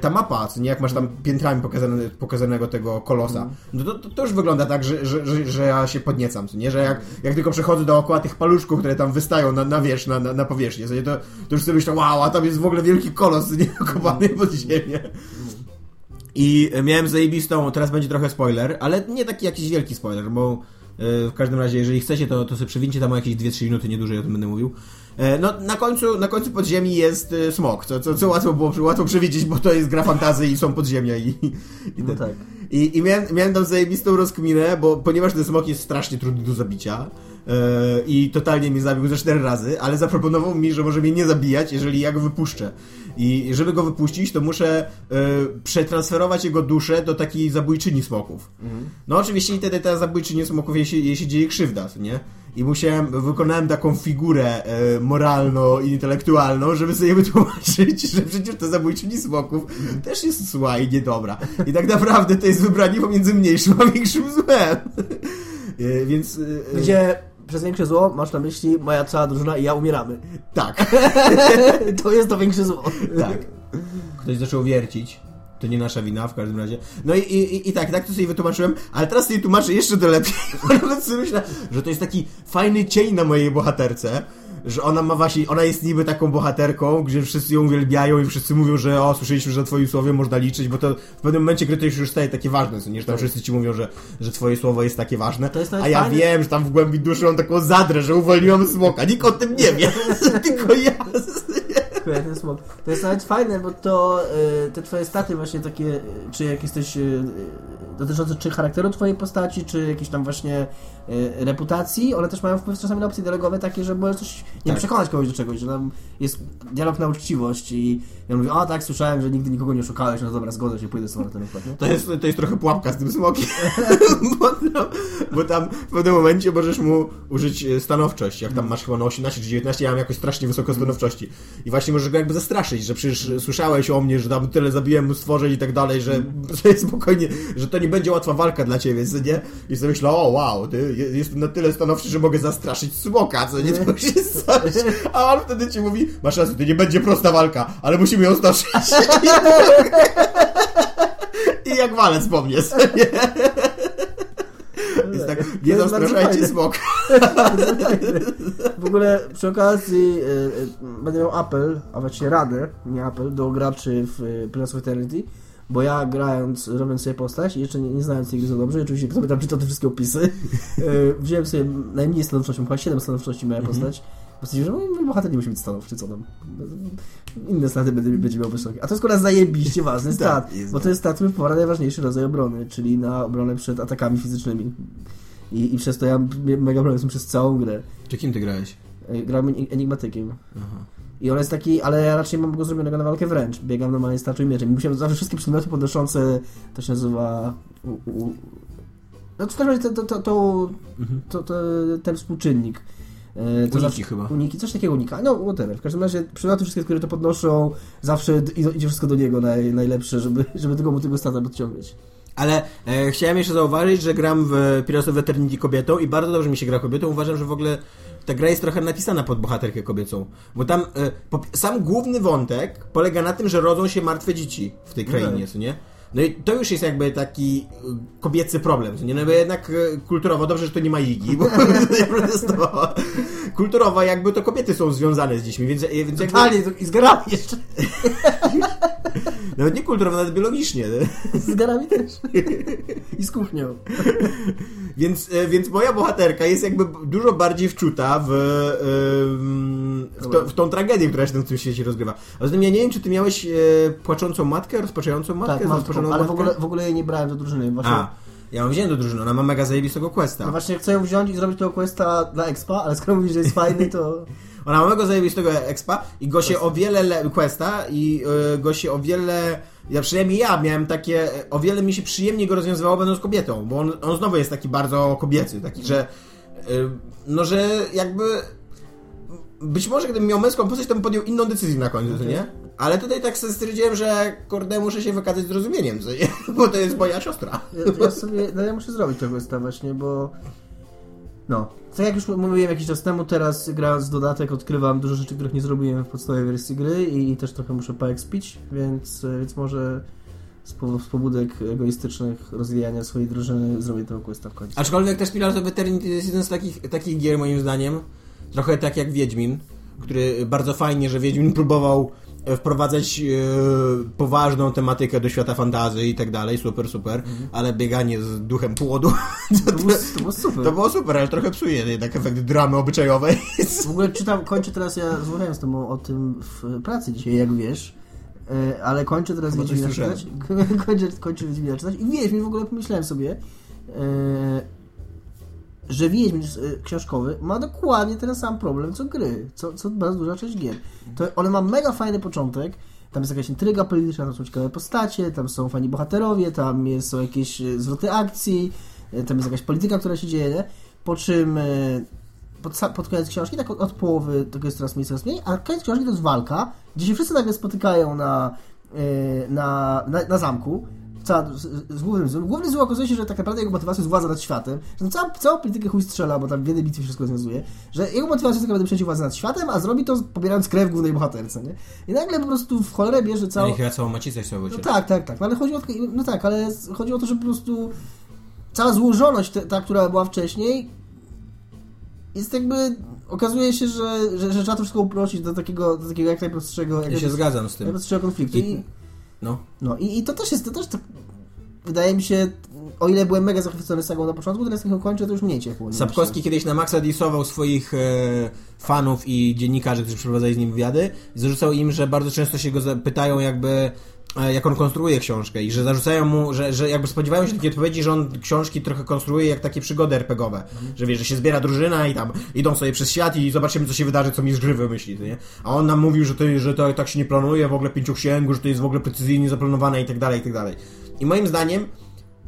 ta mapa, co nie? Jak masz tam piętrami pokazane, pokazanego tego kolosa, mm. no to, to, to już wygląda tak, że, że, że, że ja się podniecam, co nie? Że jak, jak tylko przechodzę dookoła tych paluszków, które tam wystają na, na wierzch, na, na, na powierzchnię, co nie? To, to już sobie myślę, wow, a tam jest w ogóle wielki kolos, nie? Kopany pod ziemię. I miałem zajebistą, teraz będzie trochę spoiler, ale nie taki jakiś wielki spoiler, bo yy, w każdym razie, jeżeli chcecie, to, to sobie przewincie tam o jakieś dwie trzy minuty, nie dłużej o tym będę mówił. Yy, no, na końcu, na końcu podziemi jest yy, smok, co, co, co łatwo było łatwo przewidzieć, bo to jest gra fantasy i są podziemia i... i no tak. I, i miałem, miałem tam zajebistą rozkminę, bo ponieważ ten smok jest strasznie trudny do zabicia yy, i totalnie mnie zabił ze cztery razy, ale zaproponował mi, że może mnie nie zabijać, jeżeli ja go wypuszczę. I żeby go wypuścić, to muszę yy, przetransferować jego duszę do takiej zabójczyni smoków. Mhm. No oczywiście i wtedy ta zabójczyni smoków, jej się, jej się dzieje krzywda, nie? I musiałem, wykonałem taką figurę e, moralno-intelektualną, żeby sobie wytłumaczyć, że przecież to zabójczyni smoków też jest zła i niedobra. I tak naprawdę to jest wybranie pomiędzy mniejszym a większym złem. E, więc... E, Gdzie przez większe zło masz na myśli moja cała drużyna i ja umieramy. Tak. To jest to większe zło. Tak. Ktoś zaczął wiercić. To nie nasza wina w każdym razie. No i, i, i tak, tak to sobie wytłumaczyłem, ale teraz sobie tłumaczę jeszcze to lepiej, bo nawet sobie myślę, że to jest taki fajny cień na mojej bohaterce, że ona ma właśnie, ona jest niby taką bohaterką, gdzie wszyscy ją uwielbiają i wszyscy mówią, że o, słyszeliśmy, że na twoim słowie można liczyć, bo to w pewnym momencie gry to już staje takie ważne, nie, że tam wszyscy ci mówią, że, że twoje słowo jest takie ważne, to jest a ja fajne. Wiem, że tam w głębi duszy mam taką zadrę, że uwolniłam smoka, nikt o tym nie wie, tylko ja. To jest nawet fajne, bo to te twoje staty właśnie takie, czy jak jesteś dotyczące czy charakteru twojej postaci, czy jakiejś tam właśnie reputacji, one też mają wpływ czasami na opcje dialogowe takie, że możesz coś nie tak. przekonać kogoś do czegoś, że tam jest dialog na uczciwość i ja mówię, o tak, słyszałem, że nigdy nikogo nie oszukałeś, no dobra, zgodzę się, pójdę z tobą na ten układ. Nie? To jest, to jest trochę pułapka z tym smokiem, bo, tam, bo tam w pewnym momencie możesz mu użyć stanowczość, jak tam masz chyba na osiemnaście czy dziewiętnaście, ja mam jakoś strasznie wysoko stanowczości i właśnie możesz go jakby zastraszyć, że przecież słyszałeś o mnie, że tam tyle zabiłem stworzeń i tak dalej, że sobie spokojnie, że to nie będzie łatwa walka dla ciebie, co nie? I sobie myślę, o wow, ty jestem na tyle stanowczy, że mogę zastraszyć smoka, co nie? To musi coś. A on wtedy ci mówi, masz rację, to nie będzie prosta walka, ale musimy ją stoczyć. I jak walec po mnie, co nie? Jest tak, nie zastraszajcie smoka. W ogóle przy okazji y, będę miał apel, a właściwie radę, nie apel, do graczy w y, Pillars of Eternity, bo ja grając, robiąc sobie postać i jeszcze nie, nie znając tej gry za dobrze, oczywiście zapytam, czy to te wszystkie opisy, y, wziąłem sobie najmniej stanowczości, chyba siedem stanowczości miała postać, bo stwierdziłem, że mój bohater nie musi być stanowczy, co tam. Inne staty będzie, będzie miał wysokie. A to skoro zajebiście ważny stat, bo to jest stat, który pomaga najważniejszy rodzaj obrony, czyli na obronę przed atakami fizycznymi. I, i przez to ja mega problem jestem przez całą grę. Czy kim ty grałeś? Grałem enigmatykiem. Aha. I on jest taki, ale ja raczej mam go zrobionego na walkę wręcz. Biegam normalnie z tarczą i mieczem. Musiałem zawsze wszystkie przedmioty podnoszące, to się nazywa... U, u... No to to, to, to, to, to, to ten współczynnik. To uniki zawsze, chyba. Uniki, coś takiego unika. No, whatever. W każdym razie przedmioty wszystkie, które to podnoszą, zawsze idzie wszystko do niego naj, najlepsze, żeby, żeby tylko mu tego stata podciągać. Ale e, chciałem jeszcze zauważyć, że gram w Pillars of Eternity kobietą i bardzo dobrze mi się gra kobietą. Uważam, że w ogóle ta gra jest trochę napisana pod bohaterkę kobiecą. Bo tam e, po, sam główny wątek polega na tym, że rodzą się martwe dzieci w tej krainie, no. Co nie? No i to już jest jakby taki kobiecy problem, co nie? No bo jednak kulturowo, dobrze, że to nie ma Igi, bo nie protestowała. Kulturowo jakby to kobiety są związane z dziećmi, więc... więc jakby... Totalnie, i z garami jeszcze. Nawet nie kulturowo, nawet biologicznie. Z garami też. I z kuchnią. Więc, więc moja bohaterka jest jakby dużo bardziej wczuta w, w, to, w tą tragedię, która się tam w tym świecie rozgrywa. A zatem ja nie wiem, czy ty miałeś płaczącą matkę, rozpaczającą matkę? Tak, matką, ale matkę? W, ogóle, w ogóle jej nie brałem do drużyny. Właśnie... A, ja ją wziąłem do drużyny, ona ma mega zajebistego questa. No właśnie, chcę ją wziąć i zrobić tego questa dla expa, ale skoro mówisz, że jest fajny, to... Ona ma mega zajebistego expa i go się questa. o wiele... Le... questa i yy, go się o wiele... Ja przynajmniej ja miałem takie, o wiele mi się przyjemniej go rozwiązywało będąc kobietą, bo on, on znowu jest taki bardzo kobiecy, taki, że no, że jakby być może gdybym miał męską postać, to bym podjął inną decyzję na końcu, okay. Nie? Ale tutaj tak sobie stwierdziłem, że kurde, muszę się wykazać zrozumieniem, co nie? Bo to jest moja siostra. Ja, ja sobie, no ja muszę zrobić tego questa właśnie, bo no, tak jak już mówiłem jakiś czas temu, teraz grając dodatek odkrywam dużo rzeczy, których nie zrobiłem w podstawowej wersji gry i, i też trochę muszę poekspić, więc, więc może z, po, z pobudek egoistycznych rozwijania swojej drużyny zrobię tego questa w końcu. Aczkolwiek też Pillars of Eternity jest jeden z takich, takich gier moim zdaniem, trochę tak jak Wiedźmin, który bardzo fajnie, że Wiedźmin próbował wprowadzać yy, poważną tematykę do świata fantazji i tak dalej, super, super, mhm. Ale bieganie z duchem płodu to, to, było, to, było super. to było super, ale trochę psuje jednak efekt dramy obyczajowej. W ogóle czytam, kończę teraz, ja rozmawiałem z tobą o tym w pracy dzisiaj, jak wiesz, yy, ale kończę teraz Wiedźmina czytać, kończę, kończę Wiedźmina czytać i Wiedźmin w ogóle pomyślałem sobie, yy, że Wiedźmin książkowy ma dokładnie ten sam problem co gry, co, co bardzo duża część gier. To one ma mega fajny początek, tam jest jakaś intryga polityczna, tam są ciekawe postacie, tam są fajni bohaterowie, tam są jakieś zwroty akcji, tam jest jakaś polityka, która się dzieje, po czym pod, pod koniec książki, tak od, od połowy tego jest coraz mniej, coraz mniej, a koniec książki to jest walka, gdzie się wszyscy nagle spotykają na, na, na, na zamku. cała, z, z głównym złem. Główny zły okazuje się, że tak naprawdę jego motywacją jest władza nad światem. Że cała, całą politykę chuj strzela, bo tam w jednej bitwie wszystko rozwiązuje. Że jego motywacją jest tak naprawdę przejść władzę nad światem, a zrobi to pobierając krew głównej bohaterce, nie? I nagle po prostu w cholerę bierze całą... No i chyba całą macicę chciał wyciec. No tak, tak, tak. No ale chodzi o to, no tak, ale chodzi o to, że po prostu cała złożoność, te, ta, która była wcześniej, jest jakby... Okazuje się, że, że, że trzeba to wszystko uprościć do takiego, do takiego jak najprostszego... Jak ja się zgadzam z tym. Najprostszego konfliktu. I, I, no. No, i, i to też jest... To też to, wydaje mi się... O ile byłem mega zachwycony sagą na początku, teraz jak ją kończę, to już mniej ciepło. Sapkowski kiedyś na maksa disował swoich e, fanów i dziennikarzy, którzy przeprowadzali z nim wywiady. Zarzucał im, że bardzo często się go pytają jakby... jak on konstruuje książkę i że zarzucają mu, że, że jakby spodziewają się takiej odpowiedzi, że on książki trochę konstruuje jak takie przygody er pe gie owe, że wiesz, że się zbiera drużyna i tam idą sobie przez świat i zobaczymy, co się wydarzy, co mi z gry wymyśli, nie? A on nam mówił, że to, że to tak się nie planuje, w ogóle pięciu księgu, że to jest w ogóle precyzyjnie zaplanowane i tak dalej, i tak dalej. I moim zdaniem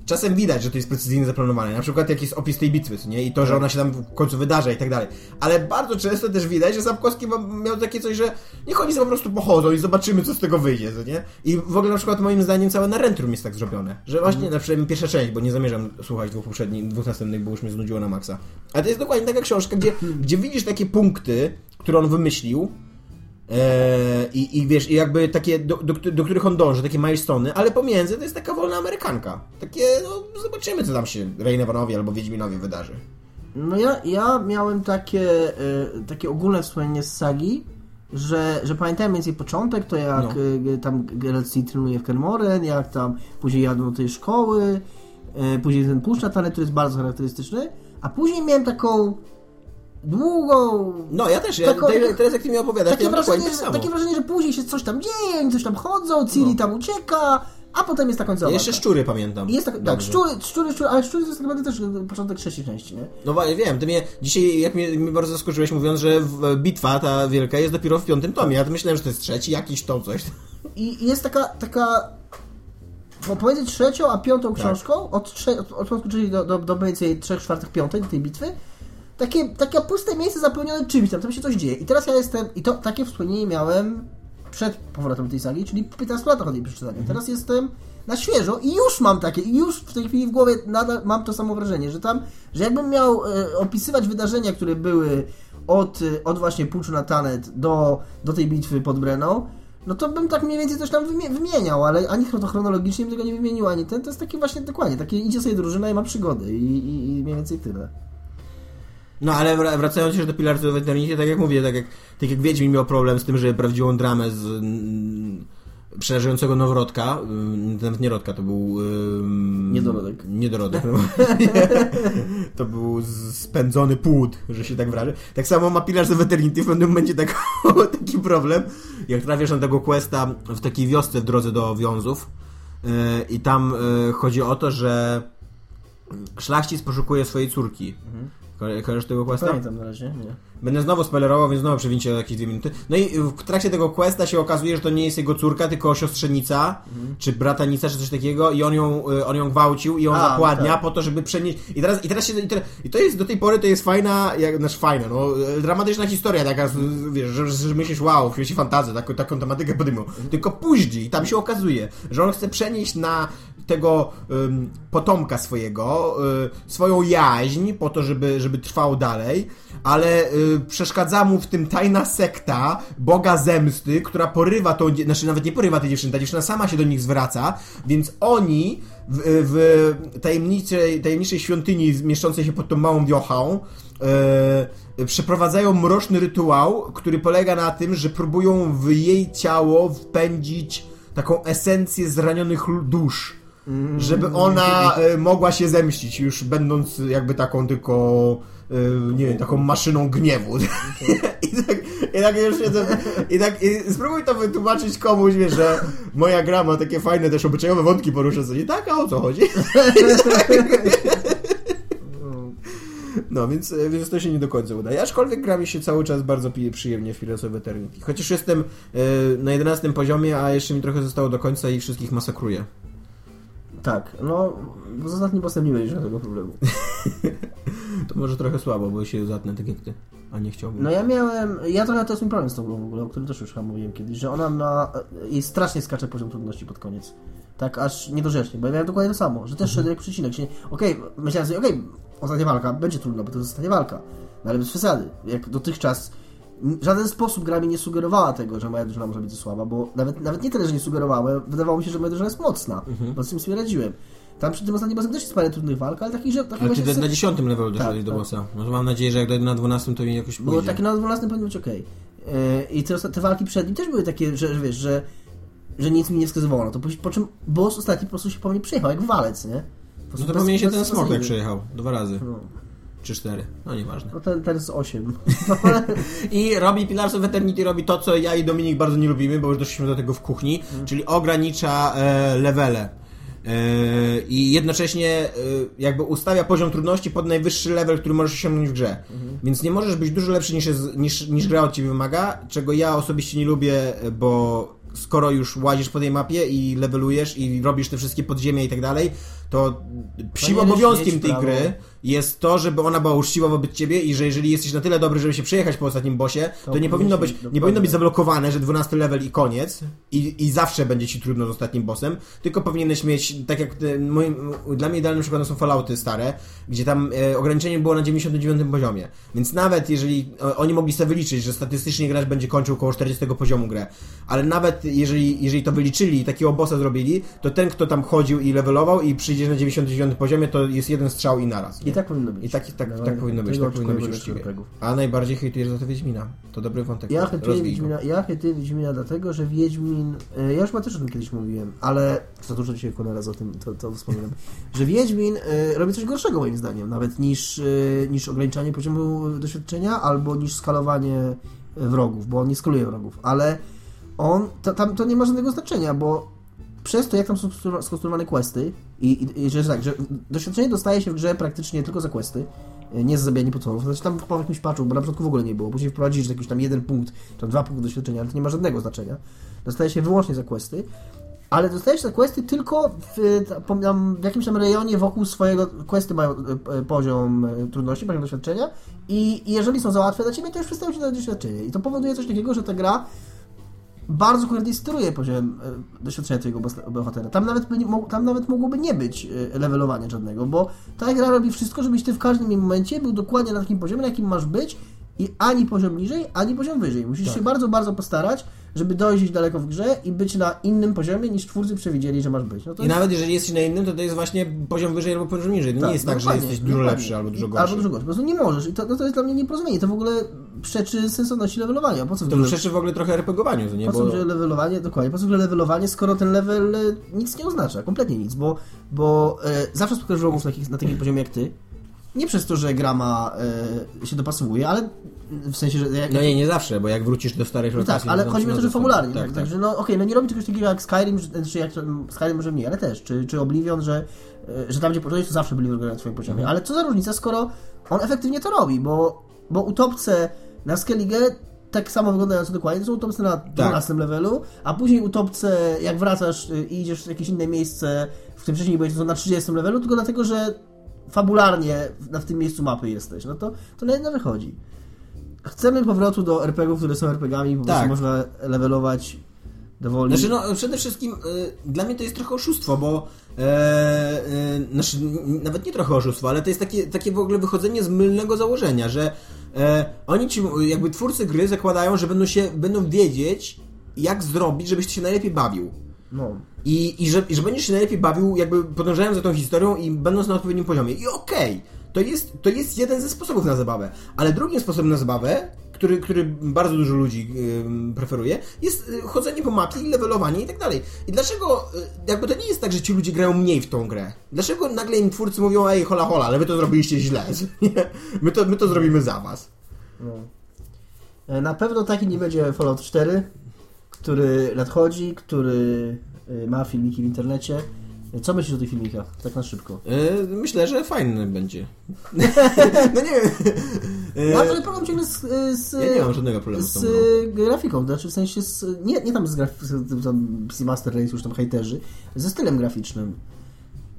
czasem widać, że to jest precyzyjnie zaplanowane, na przykład jak jest opis tej bitwy, nie? I to, że ona się tam w końcu wydarza i tak dalej. Ale bardzo często też widać, że Sapkowski miał takie coś, że niech oni sobie po prostu pochodzą i zobaczymy, co z tego wyjdzie, nie? I w ogóle na przykład moim zdaniem całe Narrenturm jest tak zrobione, że właśnie mm. na przykład pierwsza część, bo nie zamierzam słuchać dwóch poprzednich, dwóch następnych, bo już mnie znudziło na maksa. Ale to jest dokładnie taka książka, gdzie, gdzie widzisz takie punkty, które on wymyślił, Eee, i, i wiesz, i jakby takie, do, do, do których on dąży, takie milestone'y, ale pomiędzy to jest taka wolna amerykanka. Takie, no zobaczymy, co tam się Rainewanowi albo Wiedźminowi wydarzy. No ja, ja miałem takie, y, takie ogólne wspomnienie z sagi, że, że pamiętałem więcej początek, to jak no. y, tam Geralt trenuje w Kermoren, jak tam później jadą do tej szkoły, y, później ten puszcza talent, który jest bardzo charakterystyczny, a później miałem taką... długą... No, ja też. Ja taką, tutaj, teraz jak ty mi opowiadasz, takie, ja wrażenie, tak samo. Takie wrażenie, że później się coś tam dzieje, oni coś tam chodzą, Ciri no. tam ucieka, a potem jest ta końcowa. Ja jeszcze szczury pamiętam. Jest tak, tak szczury, szczury, szczury, ale szczury to jest tak naprawdę też początek trzeciej części, nie? No właśnie, wiem. Ty mnie dzisiaj, jak mnie, mnie bardzo zaskoczyłeś, mówiąc, że w, bitwa ta wielka jest dopiero w piątym tomie. Ja to myślałem, że to jest trzeci, jakiś tom, coś. I jest taka, taka... Bo pomiędzy trzecią a piątą tak. książką, od początku trzeciej do, do, do mniej trzech, czwartych, piątej, do tej bitwy, Takie, takie puste miejsce zapełnione czymś tam, tam się coś dzieje. I teraz ja jestem, i to takie wspomnienie miałem przed powrotem tej sagi, czyli piętnaście lat od jej przeczytania. Teraz jestem na świeżo i już mam takie, i już w tej chwili w głowie nadal mam to samo wrażenie, że tam, że jakbym miał e, opisywać wydarzenia, które były od, od właśnie puczu na Tanet do, do tej bitwy pod Brenną, no to bym tak mniej więcej coś tam wymieniał, ale ani to chronologicznie bym tego nie wymienił, ani ten, to jest taki właśnie dokładnie, taki idzie sobie drużyna i ma przygody i, i, i mniej więcej tyle. No ale wracając jeszcze do Pillars of Eternity, tak jak mówię, tak jak, tak jak Wiedźmin miał problem z tym, że prawdziwą dramę z m, przerażającego noworodka, m, nawet nie rodka, to był... M, niedorodek. Niedorodek. To był spędzony płód, że się tak wyrażę. Tak samo ma Pillars of Eternity w pewnym momencie tak, taki problem, jak trafiasz na tego questa w takiej wiosce w drodze do Wiązów yy, i tam yy, chodzi o to, że szlachcic poszukuje swojej córki. Mhm. Kojarzysz tego questa? Pamiętam na razie, nie. Będę znowu spoilerował, więc znowu przewincie jakieś dwie minuty. No i w trakcie tego questa się okazuje, że to nie jest jego córka, tylko siostrzenica, mhm. czy bratanica, czy coś takiego i on ją, on ją gwałcił i ją A, zapładnia tak. po to, żeby przenieść... I teraz, i teraz się... I, teraz, I to jest do tej pory, to jest fajna, jak, znaczy fajna, no dramatyczna historia taka, wiesz, że, że myślisz, wow, w świecie fantazji, taką, taką tematykę podejmą. Mhm. Tylko później tam się okazuje, że on chce przenieść na tego um, potomka swojego, um, swoją jaźń po to, żeby, żeby trwał dalej, ale um, przeszkadza mu w tym tajna sekta Boga Zemsty, która porywa tą, znaczy nawet nie porywa tej dziewczyny, ta dziewczyna sama się do nich zwraca, więc oni w, w tajemniczej, tajemniczej świątyni mieszczącej się pod tą małą wiochą Yy, przeprowadzają mroczny rytuał, który polega na tym, że próbują w jej ciało wpędzić taką esencję zranionych dusz, żeby ona y, mogła się zemścić, już będąc jakby taką tylko, y, nie wiem, taką maszyną gniewu. Okay. I, tak, I tak już siedzę, i tak i spróbuj to wytłumaczyć komuś, wiesz, że moja gra ma takie fajne też obyczajowe wątki porusza, co nie tak, a o co chodzi? Tak. No, więc, więc to się nie do końca udaje. Aczkolwiek gra mi się cały czas bardzo przyjemnie w Pillars of Eternity. Chociaż jestem y, na jedenastym poziomie, a jeszcze mi trochę zostało do końca i wszystkich masakruję. Tak, no, bo za nie postanowiłeś żadnego problemu. To może trochę słabo, bo się zatnę tak jak ty, a nie chciałbym. No ja miałem, ja trochę to jest mój problem z tą grą w ogóle, o którym też już chyba mówiłem kiedyś, że ona ma, jej strasznie skacze poziom trudności pod koniec. Tak aż niedorzecznie, bo ja miałem dokładnie to samo, że też szedł jak przecinek. Okej, okay, myślałem sobie, okej, okay, ostatnia walka, będzie trudno, bo to jest ostatnia walka. No ale bez przesady, jak dotychczas w żaden sposób gra mi nie sugerowała tego, że moja drużyna może być słaba, bo nawet, nawet nie tyle, że nie sugerowała, wydawało mi się, że moja drużyna jest mocna, mhm. bo z tym sobie radziłem. Tam przy tym ostatnim bossem też jest parę trudnych walk, ale takich, że... Taki ale ty na ser... dziesiątym levelu doszedłeś tak, do bossa. Tak. Może mam nadzieję, że jak dojdę na dwunastym, to mi jakoś pójdzie. Bo tak na dwunastym powinno być okej. Okay. I te, te walki przed nim też były takie, że, że wiesz, że, że nic mi nie wskazywało na to, po, po czym boss ostatni po prostu się po mnie przejechał, jak walec, nie? No to po mnie się ten smok przejechał, dwa razy. No. Czy cztery, no nieważne. No ten, ten jest osiem. I robi Pillars of Eternity, robi to, co ja i Dominik bardzo nie lubimy, bo już doszliśmy do tego w kuchni, hmm. czyli ogranicza e, levele. Yy, i jednocześnie yy, jakby ustawia poziom trudności pod najwyższy level, który możesz osiągnąć w grze. Mhm. Więc nie możesz być dużo lepszy niż, niż, niż gra od ciebie wymaga, czego ja osobiście nie lubię, bo skoro już łazisz po tej mapie i levelujesz i robisz te wszystkie podziemia i tak dalej, to psim obowiązkiem tej gry jest to, żeby ona była uczciwa wobec ciebie i że jeżeli jesteś na tyle dobry, żeby się przejechać po ostatnim bossie, to, to nie powinno być, nie powinno być zablokowane, że dwunasty level i koniec i, i zawsze będzie ci trudno z ostatnim bossem, tylko powinieneś mieć, tak jak mój, dla mnie idealnym przykładem są Fallouty stare, gdzie tam e, ograniczenie było na dziewięćdziesiątym dziewiątym poziomie, więc nawet jeżeli e, oni mogli sobie wyliczyć, że statystycznie gracz będzie kończył koło czterdziestego poziomu grę, ale nawet jeżeli, jeżeli to wyliczyli i takiego bossa zrobili, to ten, kto tam chodził i levelował i przyjdziesz na dziewięćdziesiątym dziewiątym poziomie, to jest jeden strzał i naraz. I tak powinno być. I tak, tak, no, tak no, powinno być, tak powinno być uczciwie. A najbardziej hejtujesz za to Wiedźmina. To dobry wątek. Ja hejtuję Wiedźmina, ja hejtuję Wiedźmina dlatego, że Wiedźmin... Ja już ma też o tym kiedyś mówiłem, ale... Za dużo dzisiaj konaraz o tym to, to wspominam. Że Wiedźmin y, robi coś gorszego moim zdaniem. Nawet niż, y, niż ograniczanie poziomu doświadczenia, albo niż skalowanie wrogów, bo on nie skaluje wrogów. Ale on... To, tam to nie ma żadnego znaczenia, bo... Przez to, jak tam są skonstruowane questy i, i, i że tak, że doświadczenie dostaje się w grze praktycznie tylko za questy, nie za zabijanie potworów. Znaczy tam w jakimś patchu, bo na początku w ogóle nie było. Później wprowadzili, że jakiś tam jeden punkt, czy tam dwa punkty doświadczenia, ale to nie ma żadnego znaczenia. Dostaje się wyłącznie za questy, ale dostajesz za questy tylko w, tam, w jakimś tam rejonie wokół swojego... Questy mają poziom trudności, poziom doświadczenia i, i jeżeli są za łatwe dla ciebie, to już przestają ci dać doświadczenie. I to powoduje coś takiego, że ta gra... bardzo konkretnie steruje poziomem doświadczenia twojego bohatera. Tam nawet, by nie, tam nawet mogłoby nie być levelowania żadnego, bo ta gra robi wszystko, żebyś ty w każdym momencie był dokładnie na takim poziomie, na jakim masz być i ani poziom niżej, ani poziom wyżej. Musisz tak. się bardzo, bardzo postarać, żeby dojść daleko w grze i być na innym poziomie, niż twórcy przewidzieli, że masz być. No to I jest... nawet jeżeli jesteś na innym, to to jest właśnie poziom wyżej albo poziom niżej. To tak, nie jest tak, że jesteś dużo lepszy albo dużo gorszy. Albo dużo gorszy. Po prostu nie możesz. I to, no to jest dla mnie nieporozumienie. To w ogóle przeczy sensowności levelowania. Po co w to ogóle... przeczy w ogóle trochę RPGowaniu. To nie po co, bo... że levelowanie, dokładnie. Po co w ogóle levelowanie, skoro ten level nic nie oznacza. Kompletnie nic. Bo, bo e, zawsze spotkasz wrogów na, na takim poziomie jak ty. Nie przez to, że gra ma, e, się dopasowuje, ale w sensie, że... Jak... No nie, nie zawsze, bo jak wrócisz do starych no lokacji... Tak, ale chodzi mi o to, że formularnie. Tak, tak, tak, że no okej, okay, no nie robi czegoś takiego jak Skyrim, czy, czy jak Skyrim może mniej, ale też, czy, czy Oblivion, że, że tam gdzie potrzebujesz, to zawsze byli na twoim poziomie. Mhm. Ale co za różnica, skoro on efektywnie to robi, bo, bo utopce na Skellige tak samo wyglądające dokładnie, to są utopce na dwunastym tak. levelu, a później utopce, jak wracasz i idziesz w jakieś inne miejsce, w tym wcześniej byłeś, to są na trzydziestym levelu, tylko dlatego, że fabularnie w tym miejscu mapy jesteś, no to, to na jedno wychodzi. Chcemy powrotu do er pe gie ów, które są er pe gie ami, po prostu tak. można levelować dowolnie. Znaczy no, przede wszystkim y, dla mnie to jest trochę oszustwo, bo e, e, znaczy, nawet nie trochę oszustwo, ale to jest takie, takie w ogóle wychodzenie z mylnego założenia, że e, oni ci, jakby twórcy gry zakładają, że będą się, będą wiedzieć, jak zrobić, żebyś się najlepiej bawił. No. I, i, że, I że będziesz się najlepiej bawił, jakby podążając za tą historią i będąc na odpowiednim poziomie. I okej, okay, to, jest, to jest jeden ze sposobów na zabawę. Ale drugim sposobem na zabawę, który, który bardzo dużo ludzi yy, preferuje, jest chodzenie po mapie i levelowanie i tak dalej. I dlaczego, jakby to nie jest tak, że ci ludzie grają mniej w tą grę? Dlaczego nagle im twórcy mówią, ej, hola, hola, ale wy to zrobiliście źle. my, to, my to zrobimy za was. No. Na pewno taki nie będzie Fallout cztery, który nadchodzi, który... ma filmiki w internecie. Co myślisz o tych filmikach? Tak na szybko. Yy, myślę, że fajny będzie. No nie wiem. Yy, ja ale problem ciągle z... z ja nie mam żadnego problemu z, z tą grą. Grafiką, znaczy w sensie z, nie, nie tam z graf- Master Race, już tam hejterzy, ze stylem graficznym.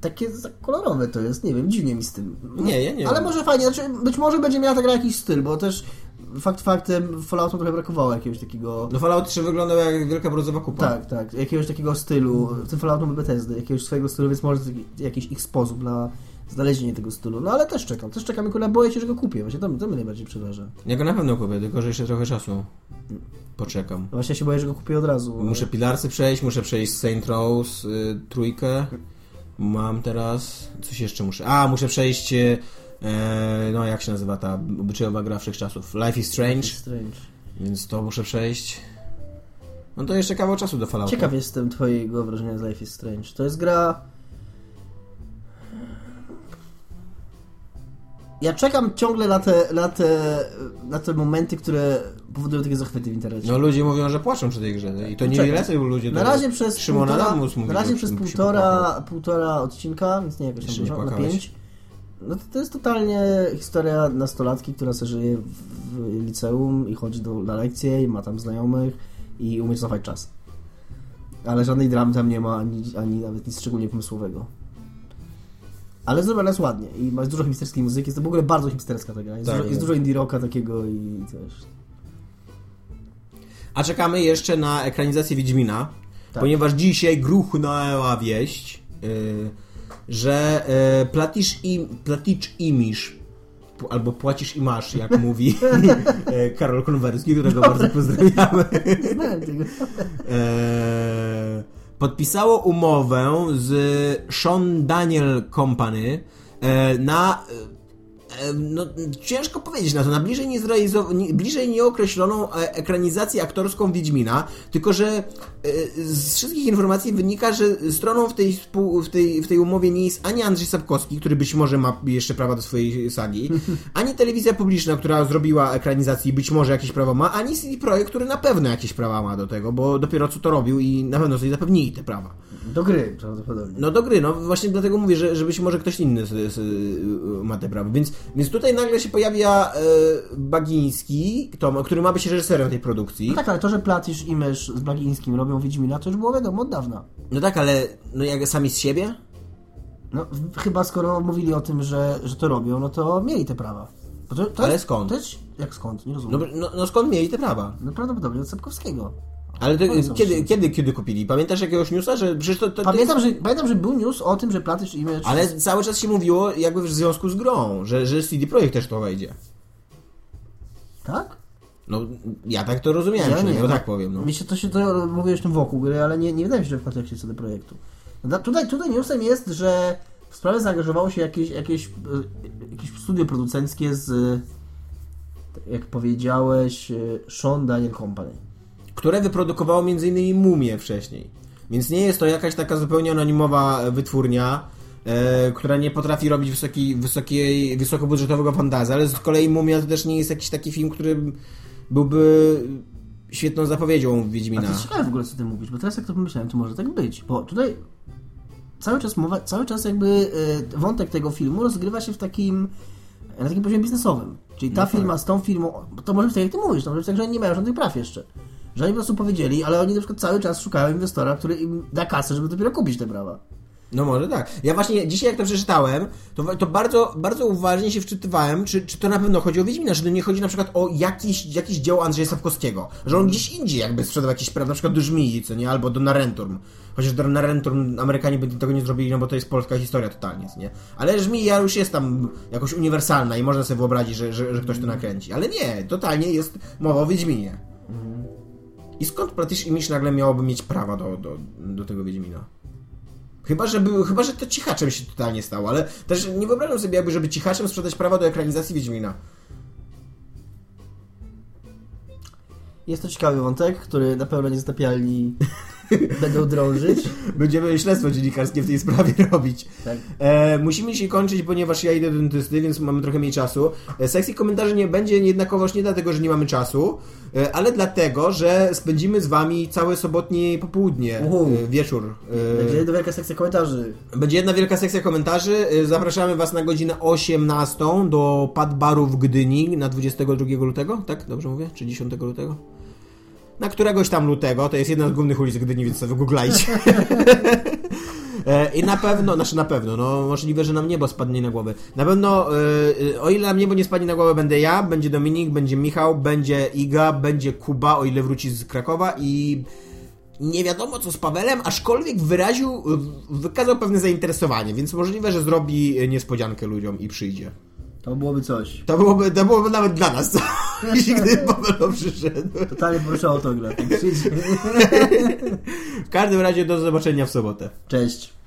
Takie kolorowe to jest, nie wiem, dziwnie mi z tym. Nie, ja nie Ale wiem. Może fajnie, znaczy być może będzie miała ta gra jakiś styl, bo też fakt faktem Falloutu trochę brakowało jakiegoś takiego... No Fallout trzy wyglądał jak wielka brązowa kupa. Tak, tak. Jakiegoś takiego stylu, w tym Falloutu Bethesdy, jakiegoś swojego stylu, więc może jakiś ich sposób na znalezienie tego stylu. No ale też czekam, też czekam, tylko boję się, że go kupię. Właśnie to, to mnie najbardziej przeraża. Ja go na pewno kupię, tylko że jeszcze trochę czasu poczekam. No właśnie ja się boję, że go kupię od razu. Muszę Pillarsy przejść, muszę przejść Saint Rose, y, trójkę. Mam teraz... Coś jeszcze muszę... A, muszę przejść... Y, no jak się nazywa ta obyczajowa gra wszechczasów? Life is Strange. Life is Strange. Więc to muszę przejść. No to jeszcze kawał czasu do Fallouta. Ciekaw jestem twojego wrażenia z Life is Strange. To jest gra... Ja czekam ciągle na te, na te, na te momenty, które powodują takie zachwyty w internecie. No ludzie mówią, że płaczą przy tej grze. I to nie ile sobie ludzie... Na razie przez Szymona półtora, mówi, na razie przez półtora, półtora odcinka, więc nie jakoś tam dużo, na pięć. No to, to jest totalnie historia nastolatki, która sobie żyje w, w liceum i chodzi do, na lekcje i ma tam znajomych i umie cofać czas. Ale żadnej dramy tam nie ma, ani, ani nawet nic szczególnie pomysłowego. Ale zrobiona jest ładnie i ma dużo hipsterskiej muzyki, jest to w ogóle bardzo hipsterska ta gra, jest, tak, dużo, jest dużo indie rocka takiego i też. A czekamy jeszcze na ekranizację Wiedźmina, tak. Ponieważ dzisiaj gruchnęła wieść, yy, że yy, Platige im, Platige Image, albo płacisz i masz, jak mówi Karol Konwerski, którego Dobre. bardzo pozdrawiamy. Nie znałem tego. Yy, Podpisało umowę z Sean Daniel Company na, no ciężko powiedzieć na to, na bliżej, nie zrealizow- bliżej nieokreśloną ekranizację aktorską Wiedźmina, tylko że z wszystkich informacji wynika, że stroną w tej, w tej, w tej umowie nie jest ani Andrzej Sapkowski, który być może ma jeszcze prawa do swojej sagi, ani telewizja publiczna, która zrobiła ekranizację i być może jakieś prawa ma, ani C D Projekt, który na pewno jakieś prawa ma do tego, bo dopiero co to robił i na pewno sobie zapewnili te prawa. Do gry prawdopodobnie. No do gry, no właśnie dlatego mówię, że, że być może ktoś inny z, z, ma te prawa, więc, więc tutaj nagle się pojawia e, Bagiński, kto, który ma być reżyserem tej produkcji. No tak, ale to, że Platige Image z Bagińskim robi Wiedźmina, to już było wiadomo od dawna. No tak, ale no jak sami z siebie? No chyba skoro mówili o tym, że, że to robią, no to mieli te prawa. Bo to, to ale jest, skąd? To jest, jak skąd? Nie rozumiem. No, no, no skąd mieli te prawa? No prawdopodobnie od Sapkowskiego. Ale to, kiedy, kiedy, kiedy kupili? Pamiętasz jakiegoś newsa? Że przecież to, to, pamiętam, to... Że, pamiętam, że był news o tym, że Platige Image... Ale cały czas się mówiło jakby w związku z grą, że, że C D Projekt też to wejdzie. Tak? No, ja tak to rozumiałem, ja nie, no, tak powiem. No. Mi się to się to mówię już tym wokół gry, ale nie, nie wydaje mi się, że w kontekście C D Projektu. No, tutaj, tutaj newsem jest, że w sprawę zaangażowało się jakieś, jakieś, jakieś studio producenckie z, jak powiedziałeś, Sean Daniel Company. Które wyprodukowało m.in. Mumię wcześniej. Więc nie jest to jakaś taka zupełnie anonimowa wytwórnia, E, która nie potrafi robić wysoki, wysokiej, wysokobudżetowego fantazy, ale z kolei Mumia to też nie jest jakiś taki film, który byłby świetną zapowiedzią Wiedźmina. A to jest ciekawe w ogóle, co ty mówisz, bo teraz jak to pomyślałem, to może tak być, bo tutaj cały czas mowa, cały czas jakby e, wątek tego filmu rozgrywa się w takim, na takim poziomie biznesowym, czyli ta no firma tak. z tą firmą, to może być tak, jak ty mówisz, to może być tak, że oni nie mają żadnych praw jeszcze, że oni po prostu powiedzieli, ale oni na przykład cały czas szukają inwestora, który im da kasę, żeby dopiero kupić te prawa. No może tak. Ja właśnie dzisiaj jak to przeczytałem, to, to bardzo, bardzo uważnie się wczytywałem, czy, czy to na pewno chodzi o Wiedźmina, czy to nie chodzi na przykład o jakiś, jakiś dzieł Andrzeja Sapkowskiego, że on gdzieś indziej jakby sprzedał jakieś prawa, na przykład do Żmii, co nie, albo do Narrenturm. Chociaż do Narrenturm Amerykanie by tego nie zrobili, no bo to jest polska historia totalnie, nie? Ale Żmija już jest tam jakoś uniwersalna i można sobie wyobrazić, że, że, że ktoś to nakręci. Ale nie, totalnie jest mowa o Wiedźminie. I skąd Platige Image nagle miałoby mieć prawa do, do, do tego Wiedźmina? Chyba że, był, chyba, że to cichaczem się totalnie stało, ale też nie wyobrażam sobie jakby, żeby cichaczem sprzedać prawa do ekranizacji Wiedźmina. Jest to ciekawy wątek, który na pewno Niezatapialni będą drążyć. Będziemy śledztwo dziennikarskie w tej sprawie robić. Tak. E, musimy się kończyć, ponieważ ja idę do dentysty, więc mamy trochę mniej czasu. E, sekcji komentarzy nie będzie jednakowoż nie dlatego, że nie mamy czasu, e, ale dlatego, że spędzimy z wami całe sobotnie popołudnie, e, wieczór. E, będzie jedna wielka sekcja komentarzy. Będzie jedna wielka sekcja komentarzy. E, zapraszamy was na godzinę osiemnastą do Pad Baru w Gdyni na dwudziestego drugiego lutego, tak? Dobrze mówię? Czy dziesiątego lutego? Na któregoś tam lutego, to jest jedna z głównych ulic Gdyni, więc sobie wygooglajcie. E, I na pewno, znaczy na pewno, no możliwe, że nam niebo spadnie na głowę. Na pewno, e, o ile nam niebo nie spadnie na głowę, będę ja, będzie Dominik, będzie Michał, będzie Iga, będzie Kuba, o ile wróci z Krakowa i... Nie wiadomo co z Pawelem, aczkolwiek wyraził, wykazał pewne zainteresowanie, więc możliwe, że zrobi niespodziankę ludziom i przyjdzie. To byłoby coś. To byłoby, to byłoby nawet dla nas, co? Jeśli gdyby Paweł przyszedł. Totalnie proszę o autograf. W każdym razie do zobaczenia w sobotę. Cześć.